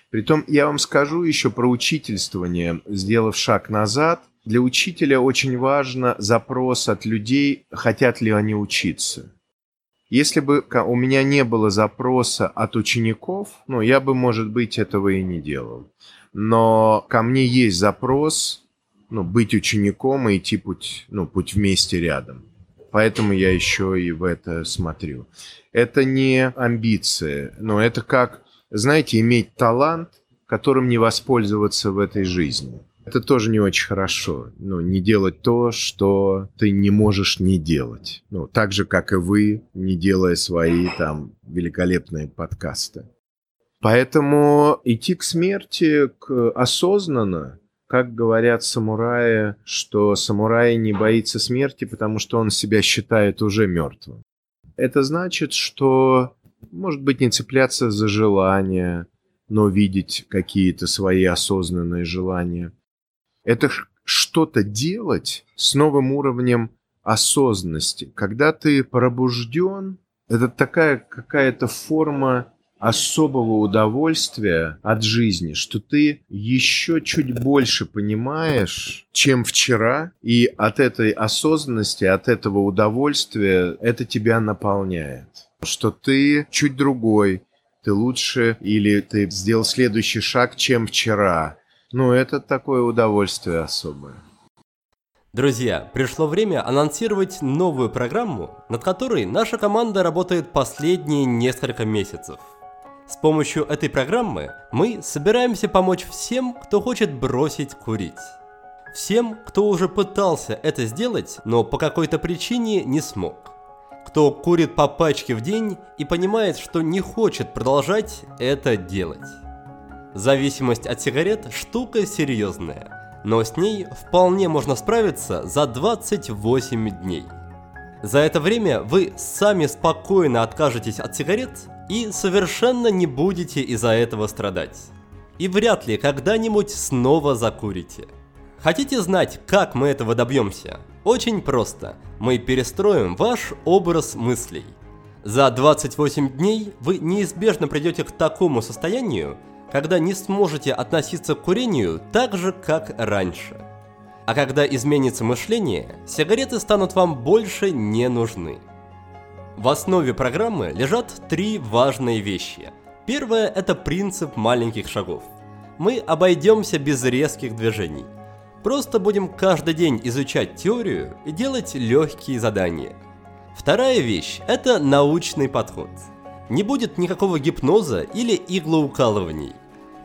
Притом я вам скажу еще про учительствование, сделав шаг назад. Для учителя очень важен запрос от людей, хотят ли они учиться. Если бы у меня не было запроса от учеников, я бы, может быть, этого и не делал. Но ко мне есть запрос, быть учеником и идти путь вместе рядом. Поэтому я еще и в это смотрю. Это не амбиции, но это как, знаете, иметь талант, которым не воспользоваться в этой жизни. Это тоже не очень хорошо. Не делать то, что ты не можешь не делать. Так же, как и вы, не делая свои там великолепные подкасты. Поэтому идти к смерти осознанно, как говорят самураи, что самурай не боится смерти, потому что он себя считает уже мертвым. Это значит, что, может быть, не цепляться за желания, но видеть какие-то свои осознанные желания. Это что-то делать с новым уровнем осознанности. Когда ты пробужден, это такая какая-то форма особого удовольствия от жизни, что ты еще чуть больше понимаешь, чем вчера, и от этой осознанности, от этого удовольствия это тебя наполняет. Что ты чуть другой, ты лучше, или ты сделал следующий шаг, чем вчера. Это такое удовольствие особое. Друзья, пришло время анонсировать новую программу, над которой наша команда работает последние несколько месяцев. С помощью этой программы мы собираемся помочь всем, кто хочет бросить курить. Всем, кто уже пытался это сделать, но по какой-то причине не смог. Кто курит по пачке в день и понимает, что не хочет продолжать это делать. Зависимость от сигарет – штука серьезная, но с ней вполне можно справиться за 28 дней. За это время вы сами спокойно откажетесь от сигарет и совершенно не будете из-за этого страдать. И вряд ли когда-нибудь снова закурите. Хотите знать, как мы этого добьемся? Очень просто. Мы перестроим ваш образ мыслей. За 28 дней вы неизбежно придете к такому состоянию, когда не сможете относиться к курению так же, как раньше. А когда изменится мышление, сигареты станут вам больше не нужны. В основе программы лежат три важные вещи. Первое – это принцип маленьких шагов. Мы обойдемся без резких движений. Просто будем каждый день изучать теорию и делать легкие задания. Вторая вещь – это научный подход. Не будет никакого гипноза или иглоукалываний.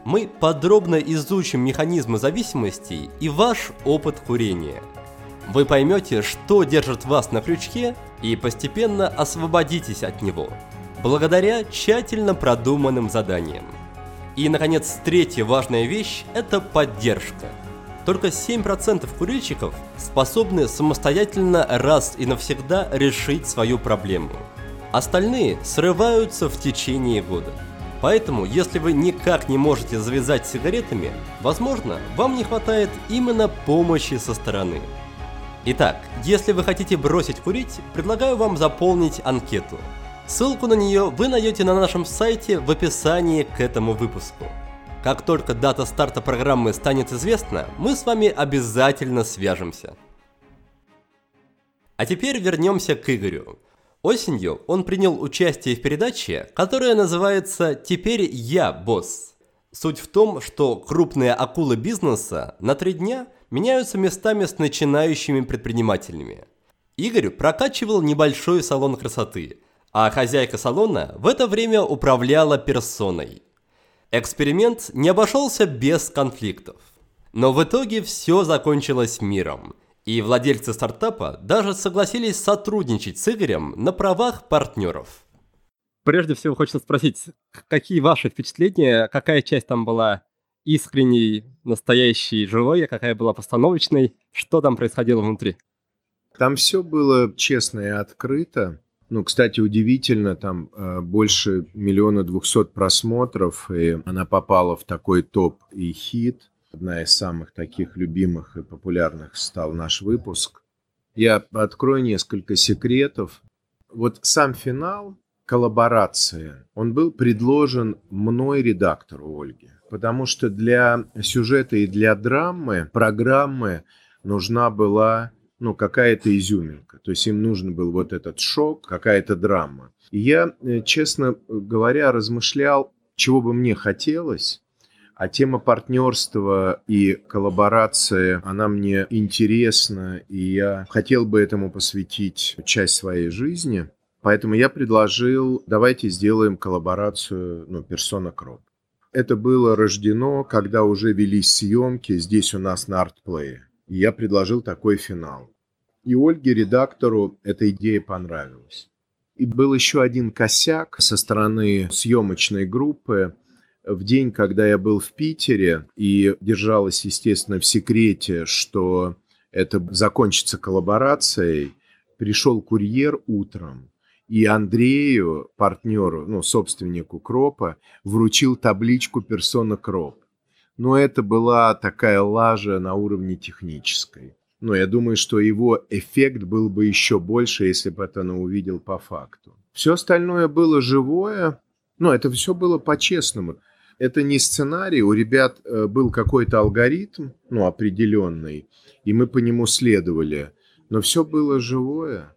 Мы подробно изучим механизмы зависимости и ваш опыт курения. Вы поймете, что держит вас на крючке, и постепенно освободитесь от него, благодаря тщательно продуманным заданиям. И, наконец, третья важная вещь – это поддержка. Только 7% курильщиков способны самостоятельно раз и навсегда решить свою проблему. Остальные срываются в течение года. Поэтому, если вы никак не можете завязать сигаретами, возможно, вам не хватает именно помощи со стороны. Итак, если вы хотите бросить курить, предлагаю вам заполнить анкету. Ссылку на нее вы найдете на нашем сайте в описании к этому выпуску. Как только дата старта программы станет известна, мы с вами обязательно свяжемся. А теперь вернемся к Игорю. Осенью он принял участие в передаче, которая называется «Теперь я босс». Суть в том, что крупные акулы бизнеса на 3 дня меняются местами с начинающими предпринимателями. Игорь прокачивал небольшой салон красоты, а хозяйка салона в это время управляла персоной. Эксперимент не обошелся без конфликтов. Но в итоге все закончилось миром, и владельцы стартапа даже согласились сотрудничать с Игорем на правах партнеров. Прежде всего хочется спросить, какие ваши впечатления, какая часть там была искренней, настоящей, живой, а какая была постановочной, что там происходило внутри? Там все было честно и открыто. Ну, кстати, удивительно, там больше 1 200 000 просмотров, и она попала в такой топ и хит. Одна из самых таких любимых и популярных стал наш выпуск. Я открою несколько секретов. Вот сам финал коллаборации, он был предложен мной редактору Ольге, потому что для сюжета и для драмы программы нужна была... какая-то изюминка. То есть им нужен был вот этот шок, какая-то драма. И я, честно говоря, размышлял, чего бы мне хотелось. А тема партнерства и коллаборации, она мне интересна, и я хотел бы этому посвятить часть своей жизни. Поэтому я предложил, давайте сделаем коллаборацию, Персона Кроп. Это было рождено, когда уже велись съемки здесь у нас на Артплее. И я предложил такой финал. И Ольге, редактору, эта идея понравилась. И был еще один косяк со стороны съемочной группы. В день, когда я был в Питере, и держалось, естественно, в секрете, что это закончится коллаборацией, пришел курьер утром. И Андрею, партнеру, собственнику Кропа, вручил табличку «Персона Кроп». Но это была такая лажа на уровне технической. Но я думаю, что его эффект был бы еще больше, если бы это он увидел по факту. Все остальное было живое, но это все было по-честному. Это не сценарий, у ребят был какой-то алгоритм, определенный, и мы по нему следовали. Но все было живое.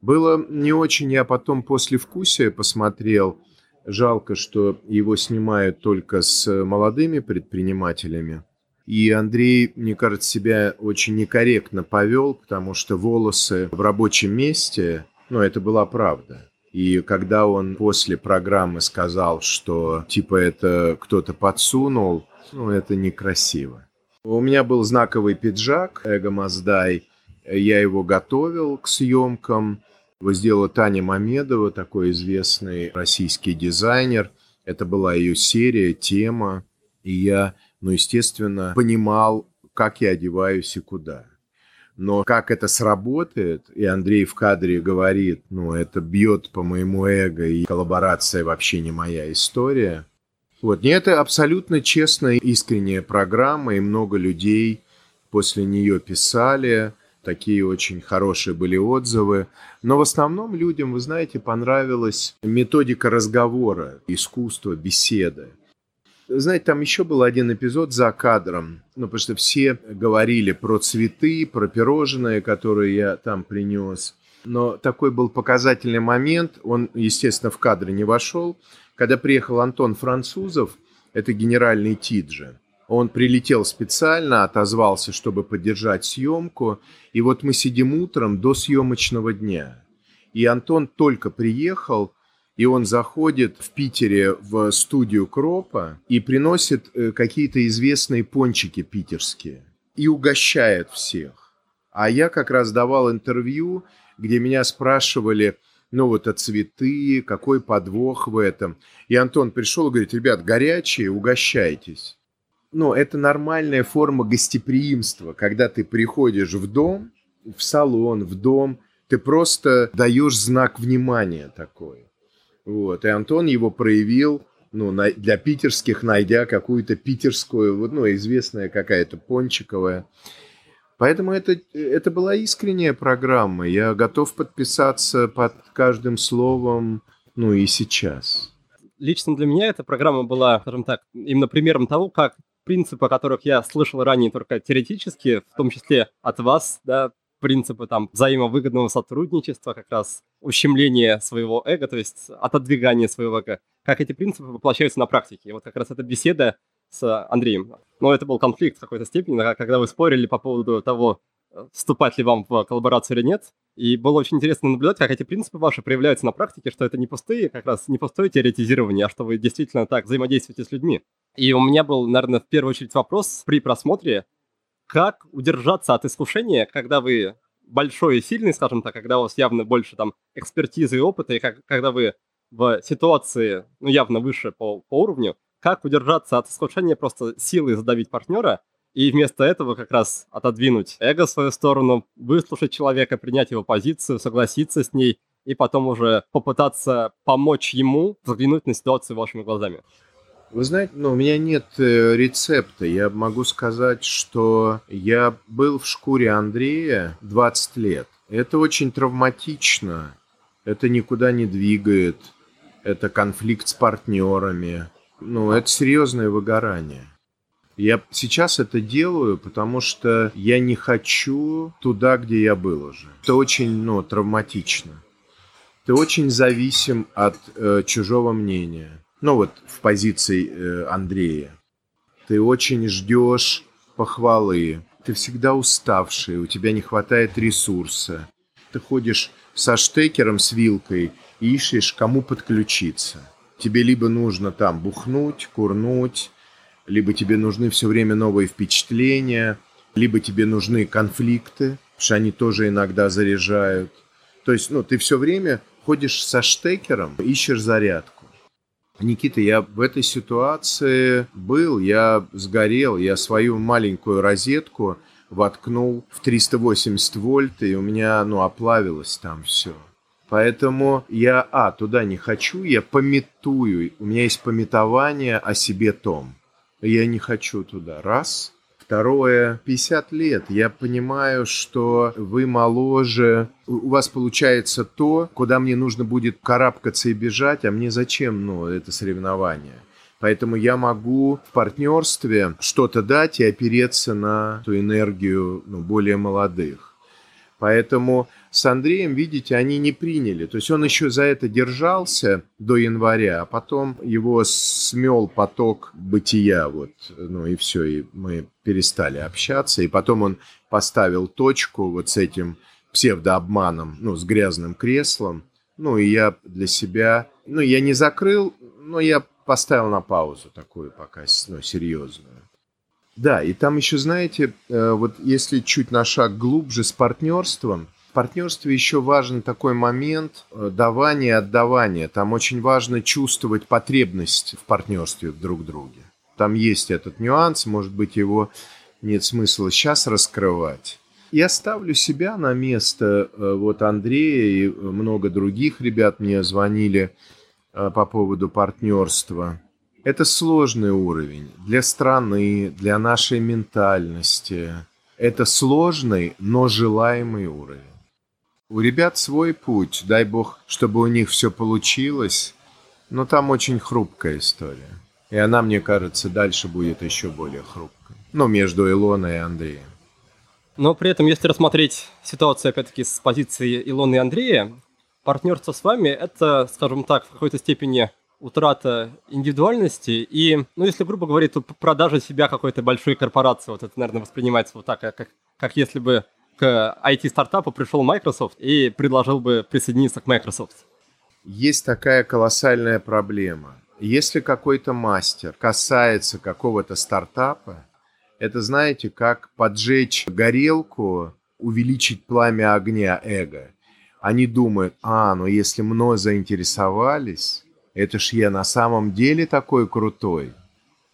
Было не очень, я потом послевкусие посмотрел. Жалко, что его снимают только с молодыми предпринимателями. И Андрей, мне кажется, себя очень некорректно повел, потому что волосы в рабочем месте, это была правда. И когда он после программы сказал, что это кто-то подсунул, это некрасиво. У меня был знаковый пиджак «Эго Маздай». Я его готовил к съемкам. Его сделала Таня Мамедова, такой известный российский дизайнер. Это была ее серия, тема. И я, естественно, понимал, как я одеваюсь и куда. Но как это сработает, и Андрей в кадре говорит, ну, это бьет по моему эго, и коллаборация вообще не моя история. Вот, и это абсолютно честная, искренняя программа, и много людей после нее писали, такие очень хорошие были отзывы. Но в основном людям, вы знаете, понравилась методика разговора, искусство, беседы. Знаете, там еще был один эпизод за кадром, ну, потому что все говорили про цветы, про пирожные, которые я там принес. Но такой был показательный момент, он, естественно, в кадры не вошел. Когда приехал Антон Французов, это генеральный Тиджи, он прилетел специально, отозвался, чтобы поддержать съемку. И вот мы сидим утром до съемочного дня. И Антон только приехал, и он заходит в Питере в студию Кропа и приносит какие-то известные пончики питерские. И угощает всех. А я как раз давал интервью, где меня спрашивали, ну вот, а цветы, какой подвох в этом. И Антон пришел и говорит, ребят, горячие, угощайтесь. Ну, это нормальная форма гостеприимства, когда ты приходишь в дом, в салон, в дом, ты просто даешь знак внимания такой. Вот, и Антон его проявил, ну, для питерских, найдя какую-то питерскую, вот, ну, известная какая-то пончиковая. Поэтому это была искренняя программа. Я готов подписаться под каждым словом, ну, и сейчас. Лично для меня эта программа была, скажем так, именно примером того, как принципы, о которых я слышал ранее только теоретически, в том числе от вас, да, принципы там взаимовыгодного сотрудничества, как раз ущемление своего эго, то есть отодвигание своего эго, как эти принципы воплощаются на практике. И вот как раз эта беседа с Андреем. Но это был конфликт в какой-то степени, когда вы спорили по поводу того, вступать ли вам в коллаборацию или нет. И было очень интересно наблюдать, как эти принципы ваши проявляются на практике, что это не пустые, как раз не пустое теоретизирование, а что вы действительно так взаимодействуете с людьми. И у меня был, наверное, в первую очередь вопрос при просмотре, как удержаться от искушения, когда вы большой и сильный, скажем так, когда у вас явно больше там экспертизы и опыта, и когда вы в ситуации, ну, явно выше по уровню, как удержаться от искушения просто силой задавить партнера и вместо этого как раз отодвинуть эго в свою сторону, выслушать человека, принять его позицию, согласиться с ней и потом уже попытаться помочь ему взглянуть на ситуацию вашими глазами. Вы знаете, ну, у меня нет рецепта. Я могу сказать, что я был в шкуре Андрея 20 лет. Это очень травматично. Это никуда не двигает. Это конфликт с партнерами. Ну, это серьезное выгорание. Я сейчас это делаю, потому что я не хочу туда, где я был уже. Это очень, ну, травматично. Ты очень зависим от чужого мнения. Ну вот в позиции Андрея. Ты очень ждешь похвалы. Ты всегда уставший, у тебя не хватает ресурса. Ты ходишь со штекером, с вилкой и ищешь, кому подключиться. Тебе либо нужно там бухнуть, курнуть, либо тебе нужны все время новые впечатления, либо тебе нужны конфликты, потому что они тоже иногда заряжают. То есть, ну, ты все время ходишь со штекером, ищешь зарядку. Никита, я в этой ситуации был, я сгорел, я свою маленькую розетку воткнул в 380 вольт, и у меня, ну, оплавилось там все. Поэтому я, туда не хочу, я пометую, у меня есть пометование о себе том. Я не хочу туда, раз. Второе, 50 лет, я понимаю, что вы моложе, у вас получается то, куда мне нужно будет карабкаться и бежать, а мне зачем, ну, это соревнование. Поэтому я могу в партнерстве что-то дать и опереться на ту энергию, ну, более молодых. Поэтому с Андреем, видите, они не приняли. То есть он еще за это держался до января, а потом его смел поток бытия. Вот, ну и все, и мы перестали общаться. И потом он поставил точку вот с этим псевдообманом, ну, с грязным креслом. Ну, и я для себя... Ну, я не закрыл, но я поставил на паузу такую пока, ну, серьезную. Да, и там еще, знаете, вот если чуть на шаг глубже с партнерством... В партнерстве еще важен такой момент давания и отдавания. Там очень важно чувствовать потребность в партнерстве друг в друге. Там есть этот нюанс, может быть, его нет смысла сейчас раскрывать. Я ставлю себя на место вот Андрея и много других ребят мне звонили по поводу партнерства. Это сложный уровень для страны, для нашей ментальности. Это сложный, но желаемый уровень. У ребят свой путь. Дай бог, чтобы у них все получилось. Но там очень хрупкая история. И она, мне кажется, дальше будет еще более хрупкой. Ну, между Илоной и Андреем. Но при этом, если рассмотреть ситуацию, опять-таки, с позиции Илоны и Андрея, партнерство с вами – это, скажем так, в какой-то степени утрата индивидуальности и, ну, если грубо говорить, то продажа себя какой-то большой корпорации. Вот это, наверное, воспринимается вот так, как если бы к IT-стартапу пришел Microsoft и предложил бы присоединиться к Microsoft. Есть такая колоссальная проблема. Если какой-то мастер касается какого-то стартапа, это, знаете, как поджечь горелку, увеличить пламя огня эго. Они думают, ну если мной заинтересовались, это ж я на самом деле такой крутой.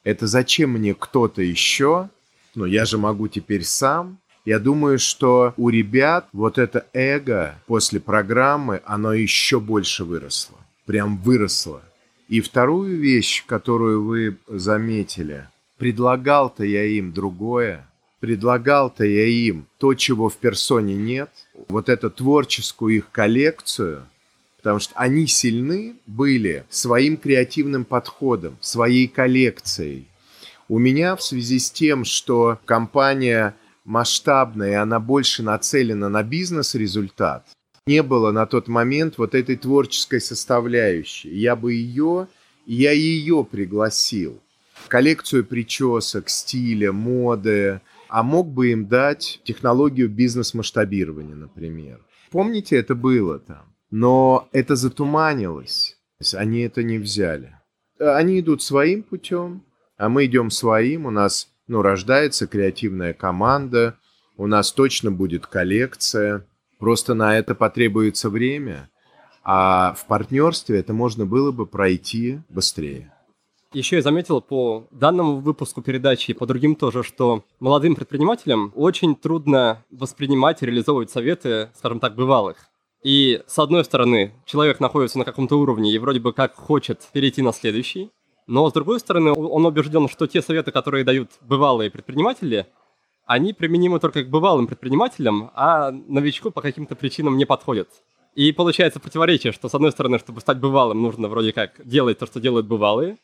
Это зачем мне кто-то еще? Ну я же могу теперь сам. Я думаю, что у ребят вот это эго после программы, оно еще больше выросло. Прям выросло. И вторую вещь, которую вы заметили... Предлагал-то я им другое, предлагал-то я им то, чего в персоне нет, вот эту творческую их коллекцию, потому что они сильны были своим креативным подходом, своей коллекцией. У меня в связи с тем, что компания масштабная, она больше нацелена на бизнес-результат, не было на тот момент вот этой творческой составляющей. Я ее пригласил. Коллекцию причесок, стиля, моды, а мог бы им дать технологию бизнес-масштабирования, например. Помните, это было там, но это затуманилось, то есть они это не взяли. Они идут своим путем, а мы идем своим, у нас рождается креативная команда, у нас точно будет коллекция, просто на это потребуется время, а в партнерстве это можно было бы пройти быстрее. Еще я заметил по данному выпуску передачи и по другим тоже, что молодым предпринимателям очень трудно воспринимать и реализовывать советы, скажем так, бывалых. И с одной стороны, человек находится на каком-то уровне и вроде бы как хочет перейти на следующий, но с другой стороны, он убежден, что те советы, которые дают бывалые предприниматели, они применимы только к бывалым предпринимателям, а новичку по каким-то причинам не подходят. И получается противоречие, что с одной стороны, чтобы стать бывалым, нужно вроде как делать то, что делают бывалые,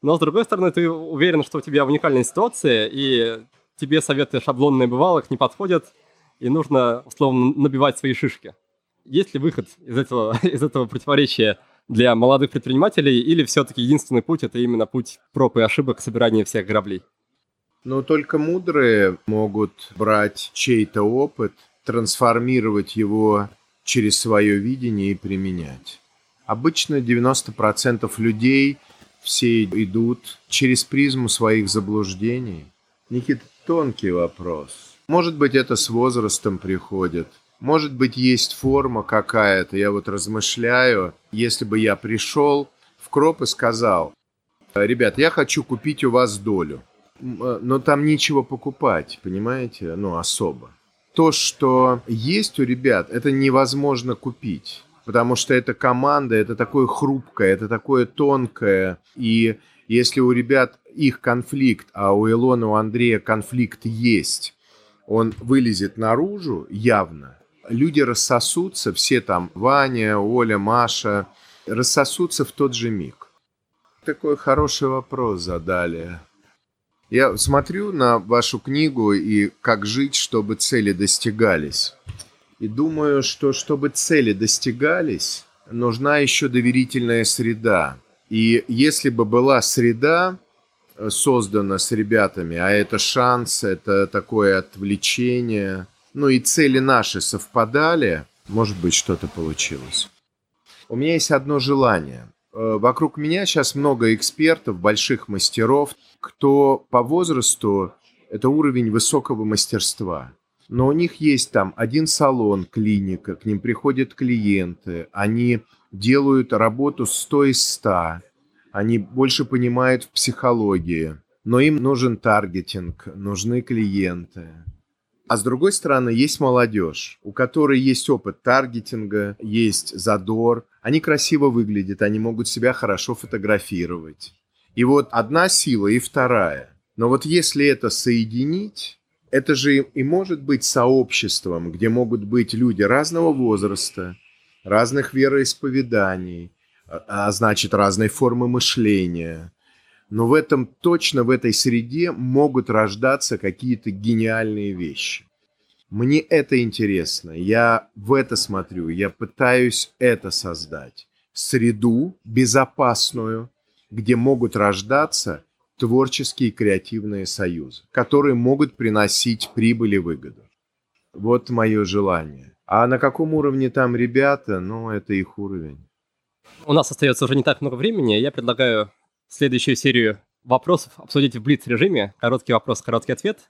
но, с другой стороны, ты уверен, что у тебя уникальная ситуация, и тебе советы шаблонные бывалых не подходят, и нужно, условно, набивать свои шишки. Есть ли выход из этого противоречия для молодых предпринимателей, или все-таки единственный путь – это именно путь проб и ошибок, собирания всех граблей? Только мудрые могут брать чей-то опыт, трансформировать его через свое видение и применять. Обычно 90% людей – все идут через призму своих заблуждений. Никита, тонкий вопрос. Может быть, это с возрастом приходит. Может быть, есть форма какая-то. Я размышляю. Если бы я пришел в Кроп и сказал, ребят, я хочу купить у вас долю. Но там нечего покупать, понимаете? Особо. То, что есть у ребят, это невозможно купить. Потому что эта команда, это такое хрупкое, это такое тонкое. И если у ребят их конфликт, а у Илона, у Андрея конфликт есть, он вылезет наружу явно. Люди рассосутся, все там, Ваня, Оля, Маша, рассосутся в тот же миг. Такой хороший вопрос задали. Я смотрю на вашу книгу и «Как жить, чтобы цели достигались». И думаю, что чтобы цели достигались, нужна еще доверительная среда. И если бы была среда создана с ребятами, а это шанс, это такое отвлечение, и цели наши совпадали, может быть, что-то получилось. У меня есть одно желание. Вокруг меня сейчас много экспертов, больших мастеров, кто по возрасту – это уровень высокого мастерства. Но у них есть там один салон, клиника, к ним приходят клиенты, они делают работу 100 из 100, они больше понимают в психологии. но им нужен таргетинг, нужны клиенты. А с другой стороны, есть молодежь, у которой есть опыт таргетинга, есть задор. Они красиво выглядят, они могут себя хорошо фотографировать. И вот одна сила и вторая. Но вот если это соединить, это же и может быть сообществом, где могут быть люди разного возраста, разных вероисповеданий, а значит, разной формы мышления. Но в этом точно, в этой среде могут рождаться какие-то гениальные вещи. Мне это интересно, я в это смотрю, я пытаюсь это создать. Среду безопасную, где могут рождаться творческие креативные союзы, которые могут приносить прибыль и выгоду. Вот мое желание. А на каком уровне там ребята, ну, это их уровень. У нас остается уже не так много времени, я предлагаю следующую серию вопросов обсудить в блиц-режиме. Короткий вопрос, короткий ответ.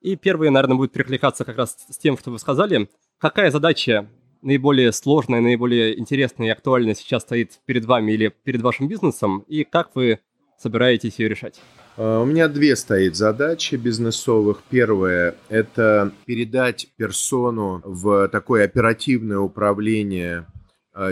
И первый, наверное, будет перекликаться как раз с тем, что вы сказали. Какая задача наиболее сложная, наиболее интересная и актуальная сейчас стоит перед вами или перед вашим бизнесом? И как вы собираетесь ее решать? У меня две стоит задачи бизнесовых. Первая – это передать персону в такое оперативное управление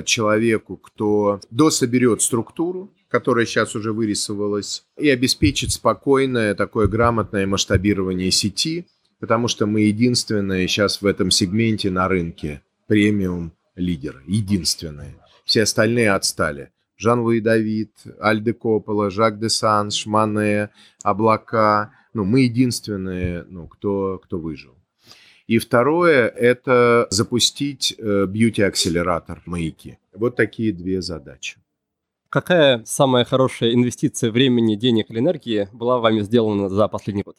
человеку, кто дособерет структуру, которая сейчас уже вырисовалась, и обеспечит спокойное, такое грамотное масштабирование сети, потому что мы единственные сейчас в этом сегменте на рынке премиум-лидеры, единственные. Все остальные отстали. Жан-Луи Давид, Аль-де Коппола, Жак-де-Сан, Шмане, Облака. Ну, мы единственные, кто выжил. И второе – это запустить бьюти-акселератор «Маяки». Вот такие две задачи. Какая самая хорошая инвестиция времени, денег или энергии была вами сделана за последний год?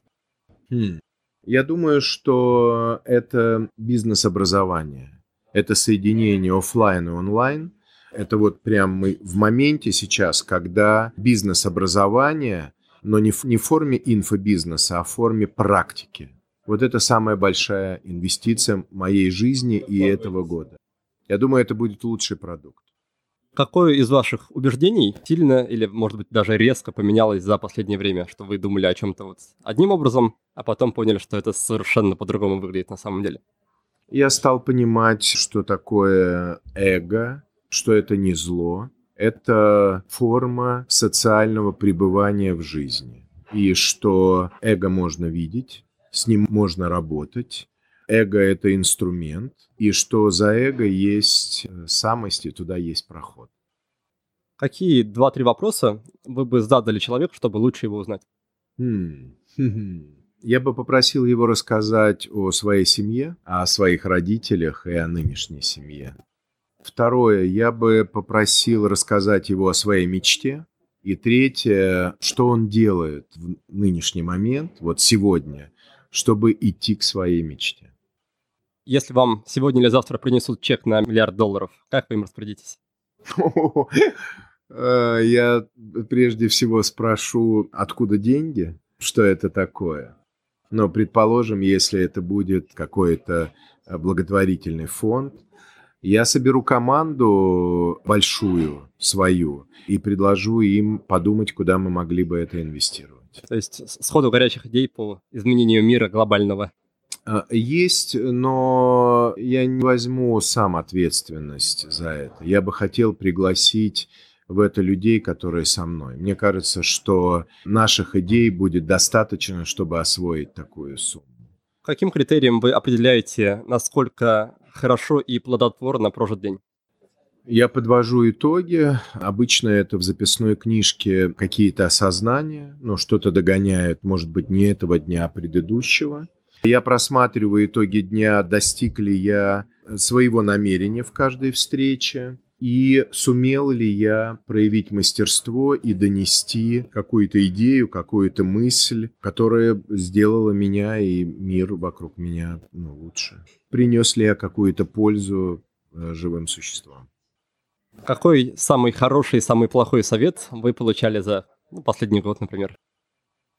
Я думаю, что это бизнес-образование. Это соединение офлайн и онлайн. Это вот прям мы в моменте сейчас, когда бизнес-образование, но не в форме инфобизнеса, а в форме практики. Вот это самая большая инвестиция моей жизни и этого года. Я думаю, это будет лучший продукт. Какое из ваших убеждений сильно или, может быть, даже резко поменялось за последнее время, что вы думали о чем-то вот одним образом, а потом поняли, что это совершенно по-другому выглядит на самом деле? Я стал понимать, что такое эго, что это не зло, это форма социального пребывания в жизни. И что эго можно видеть, с ним можно работать. Эго – это инструмент, и что за эго есть самость, и туда есть проход. Какие 2-3 вопроса вы бы задали человеку, чтобы лучше его узнать? Я бы попросил его рассказать о своей семье, о своих родителях и о нынешней семье. Второе, я бы попросил рассказать его о своей мечте. И третье, что он делает в нынешний момент, вот сегодня, чтобы идти к своей мечте. Если вам сегодня или завтра принесут чек на $1 миллиард, как вы им распорядитесь? Я прежде всего спрошу, откуда деньги, что это такое. Но, предположим, если это будет какой-то благотворительный фонд, я соберу команду большую свою и предложу им подумать, куда мы могли бы это инвестировать. То есть сходу горячих идей по изменению мира глобального? Есть, но я не возьму сам ответственность за это. Я бы хотел пригласить в это людей, которые со мной. Мне кажется, что наших идей будет достаточно, чтобы освоить такую сумму. Каким критерием вы определяете, насколько хорошо и плодотворно прожит день? Я подвожу итоги. Обычно это в записной книжке какие-то осознания, но что-то догоняет, может быть, не этого дня, а предыдущего. Я просматриваю итоги дня, достиг ли я своего намерения в каждой встрече и сумел ли я проявить мастерство и донести какую-то идею, какую-то мысль, которая сделала меня и мир вокруг меня лучше. Принес ли я какую-то пользу живым существам? Какой самый хороший, самый плохой совет вы получали за последний год, например?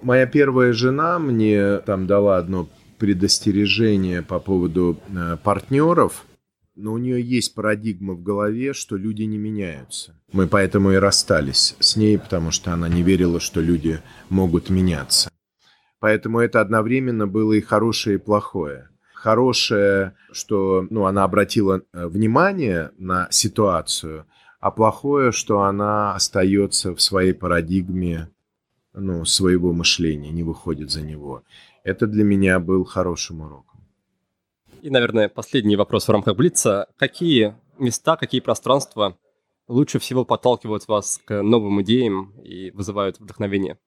Моя первая жена мне там дала одно предостережение по поводу партнеров. но у нее есть парадигма в голове, что люди не меняются. Мы поэтому и расстались с ней, потому что она не верила, что люди могут меняться. Поэтому это одновременно было и хорошее, и плохое. Хорошее, что она обратила внимание на ситуацию, а плохое, что она остается в своей парадигме своего мышления, не выходит за него. Это для меня был хорошим уроком. И, наверное, последний вопрос в рамках Блица. Какие места, какие пространства лучше всего подталкивают вас к новым идеям и вызывают вдохновение?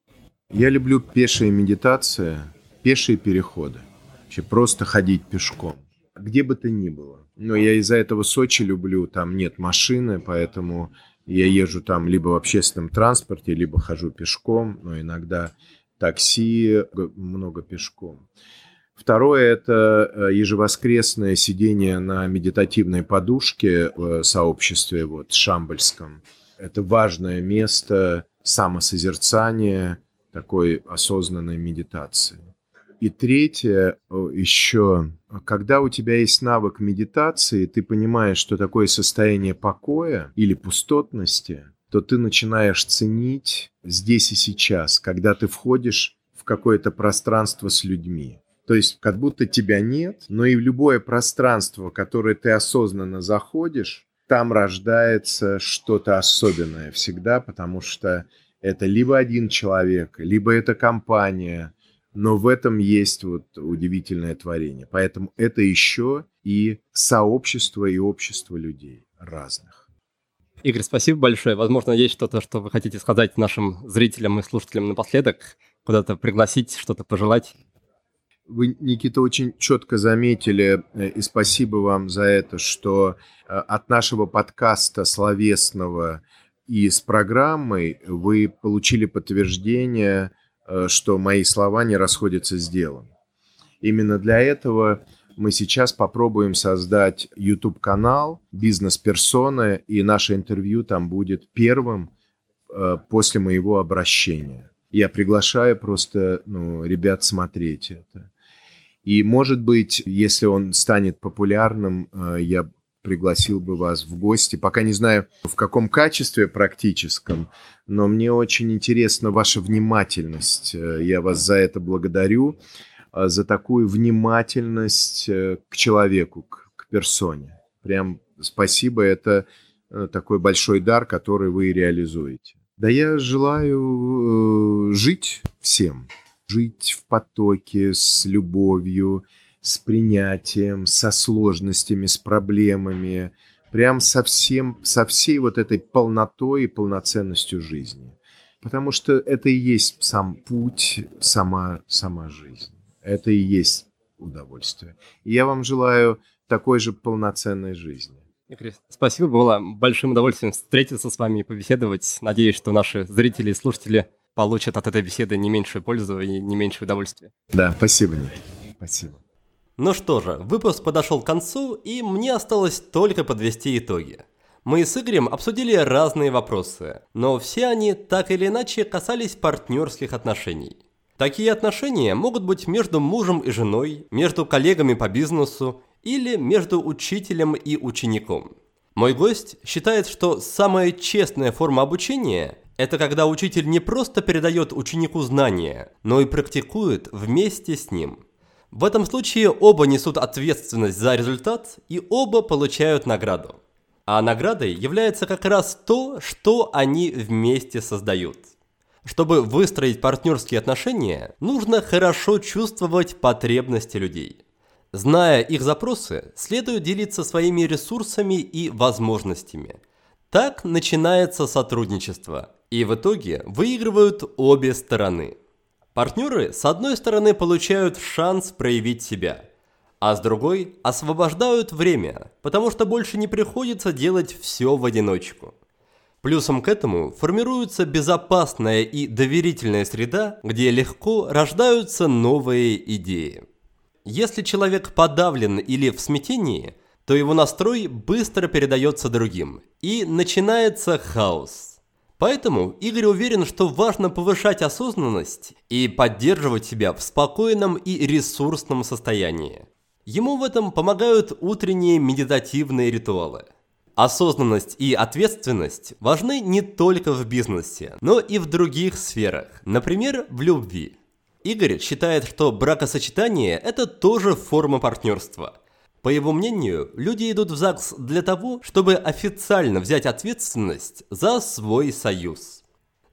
Я люблю пешие медитации, пешие переходы. Вообще просто ходить пешком. Где бы то ни было. Но я из-за этого Сочи люблю, там нет машины, поэтому я езжу там либо в общественном транспорте, либо хожу пешком, но иногда такси, много пешком. Второе – это ежевоскресное сидение на медитативной подушке в сообществе шамбальском. Это важное место самосозерцания, такой осознанной медитации. И третье еще, когда у тебя есть навык медитации, ты понимаешь, что такое состояние покоя или пустотности, то ты начинаешь ценить здесь и сейчас, когда ты входишь в какое-то пространство с людьми. То есть как будто тебя нет, но и в любое пространство, в которое ты осознанно заходишь, там рождается что-то особенное всегда, потому что это либо один человек, либо это компания, но в этом есть удивительное творение. Поэтому это еще и сообщество, и общество людей разных. Игорь, спасибо большое. Возможно, есть что-то, что вы хотите сказать нашим зрителям и слушателям напоследок, куда-то пригласить, что-то пожелать. Вы, Никита, очень четко заметили, и спасибо вам за это, что от нашего подкаста словесного и с программой вы получили подтверждение, что мои слова не расходятся с делом. Именно для этого мы сейчас попробуем создать YouTube-канал «Бизнес-персона», и наше интервью там будет первым после моего обращения. Я приглашаю просто ребят смотреть это. И, может быть, если он станет популярным, я пригласил бы вас в гости. Пока не знаю, в каком качестве практическом, но мне очень интересна ваша внимательность. Я вас за это благодарю, за такую внимательность к человеку, к персоне. Прям спасибо, это такой большой дар, который вы реализуете. Да я желаю жить всем. Жить в потоке, с любовью, с принятием, со сложностями, с проблемами, прям со всей этой полнотой и полноценностью жизни. Потому что это и есть сам путь, сама жизнь. Это и есть удовольствие. И я вам желаю такой же полноценной жизни. Игорь, спасибо, было большим удовольствием встретиться с вами и побеседовать. Надеюсь, что наши зрители и слушатели получат от этой беседы не меньшую пользу и не меньшее удовольствие. Да, спасибо, Никита. Спасибо. Ну что же, выпуск подошел к концу, и мне осталось только подвести итоги. Мы с Игорем обсудили разные вопросы, но все они так или иначе касались партнерских отношений. Такие отношения могут быть между мужем и женой, между коллегами по бизнесу или между учителем и учеником. Мой гость считает, что самая честная форма обучения – это когда учитель не просто передает ученику знания, но и практикует вместе с ним. В этом случае оба несут ответственность за результат и оба получают награду. А наградой является как раз то, что они вместе создают. Чтобы выстроить партнерские отношения, нужно хорошо чувствовать потребности людей. Зная их запросы, следует делиться своими ресурсами и возможностями. Так начинается сотрудничество, и в итоге выигрывают обе стороны. Партнеры, с одной стороны, получают шанс проявить себя, а с другой – освобождают время, потому что больше не приходится делать все в одиночку. Плюсом к этому формируется безопасная и доверительная среда, где легко рождаются новые идеи. Если человек подавлен или в смятении, то его настрой быстро передается другим, и начинается хаос. Поэтому Игорь уверен, что важно повышать осознанность и поддерживать себя в спокойном и ресурсном состоянии. Ему в этом помогают утренние медитативные ритуалы. Осознанность и ответственность важны не только в бизнесе, но и в других сферах, например, в любви. Игорь считает, что бракосочетание – это тоже форма партнерства. По его мнению, люди идут в ЗАГС для того, чтобы официально взять ответственность за свой союз.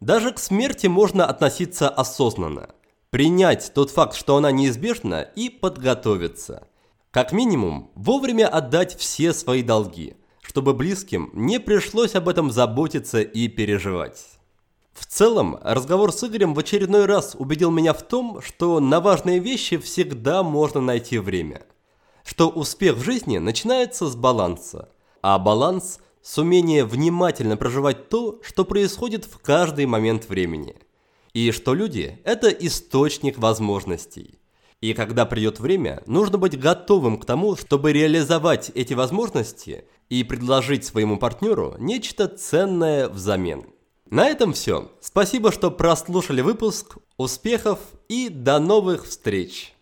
Даже к смерти можно относиться осознанно, принять тот факт, что она неизбежна, и подготовиться. Как минимум, вовремя отдать все свои долги, чтобы близким не пришлось об этом заботиться и переживать. В целом, разговор с Игорем в очередной раз убедил меня в том, что на важные вещи всегда можно найти время. Что успех в жизни начинается с баланса, а баланс – с умением внимательно проживать то, что происходит в каждый момент времени. И что люди – это источник возможностей. И когда придет время, нужно быть готовым к тому, чтобы реализовать эти возможности и предложить своему партнеру нечто ценное взамен. На этом все. Спасибо, что прослушали выпуск. Успехов и до новых встреч!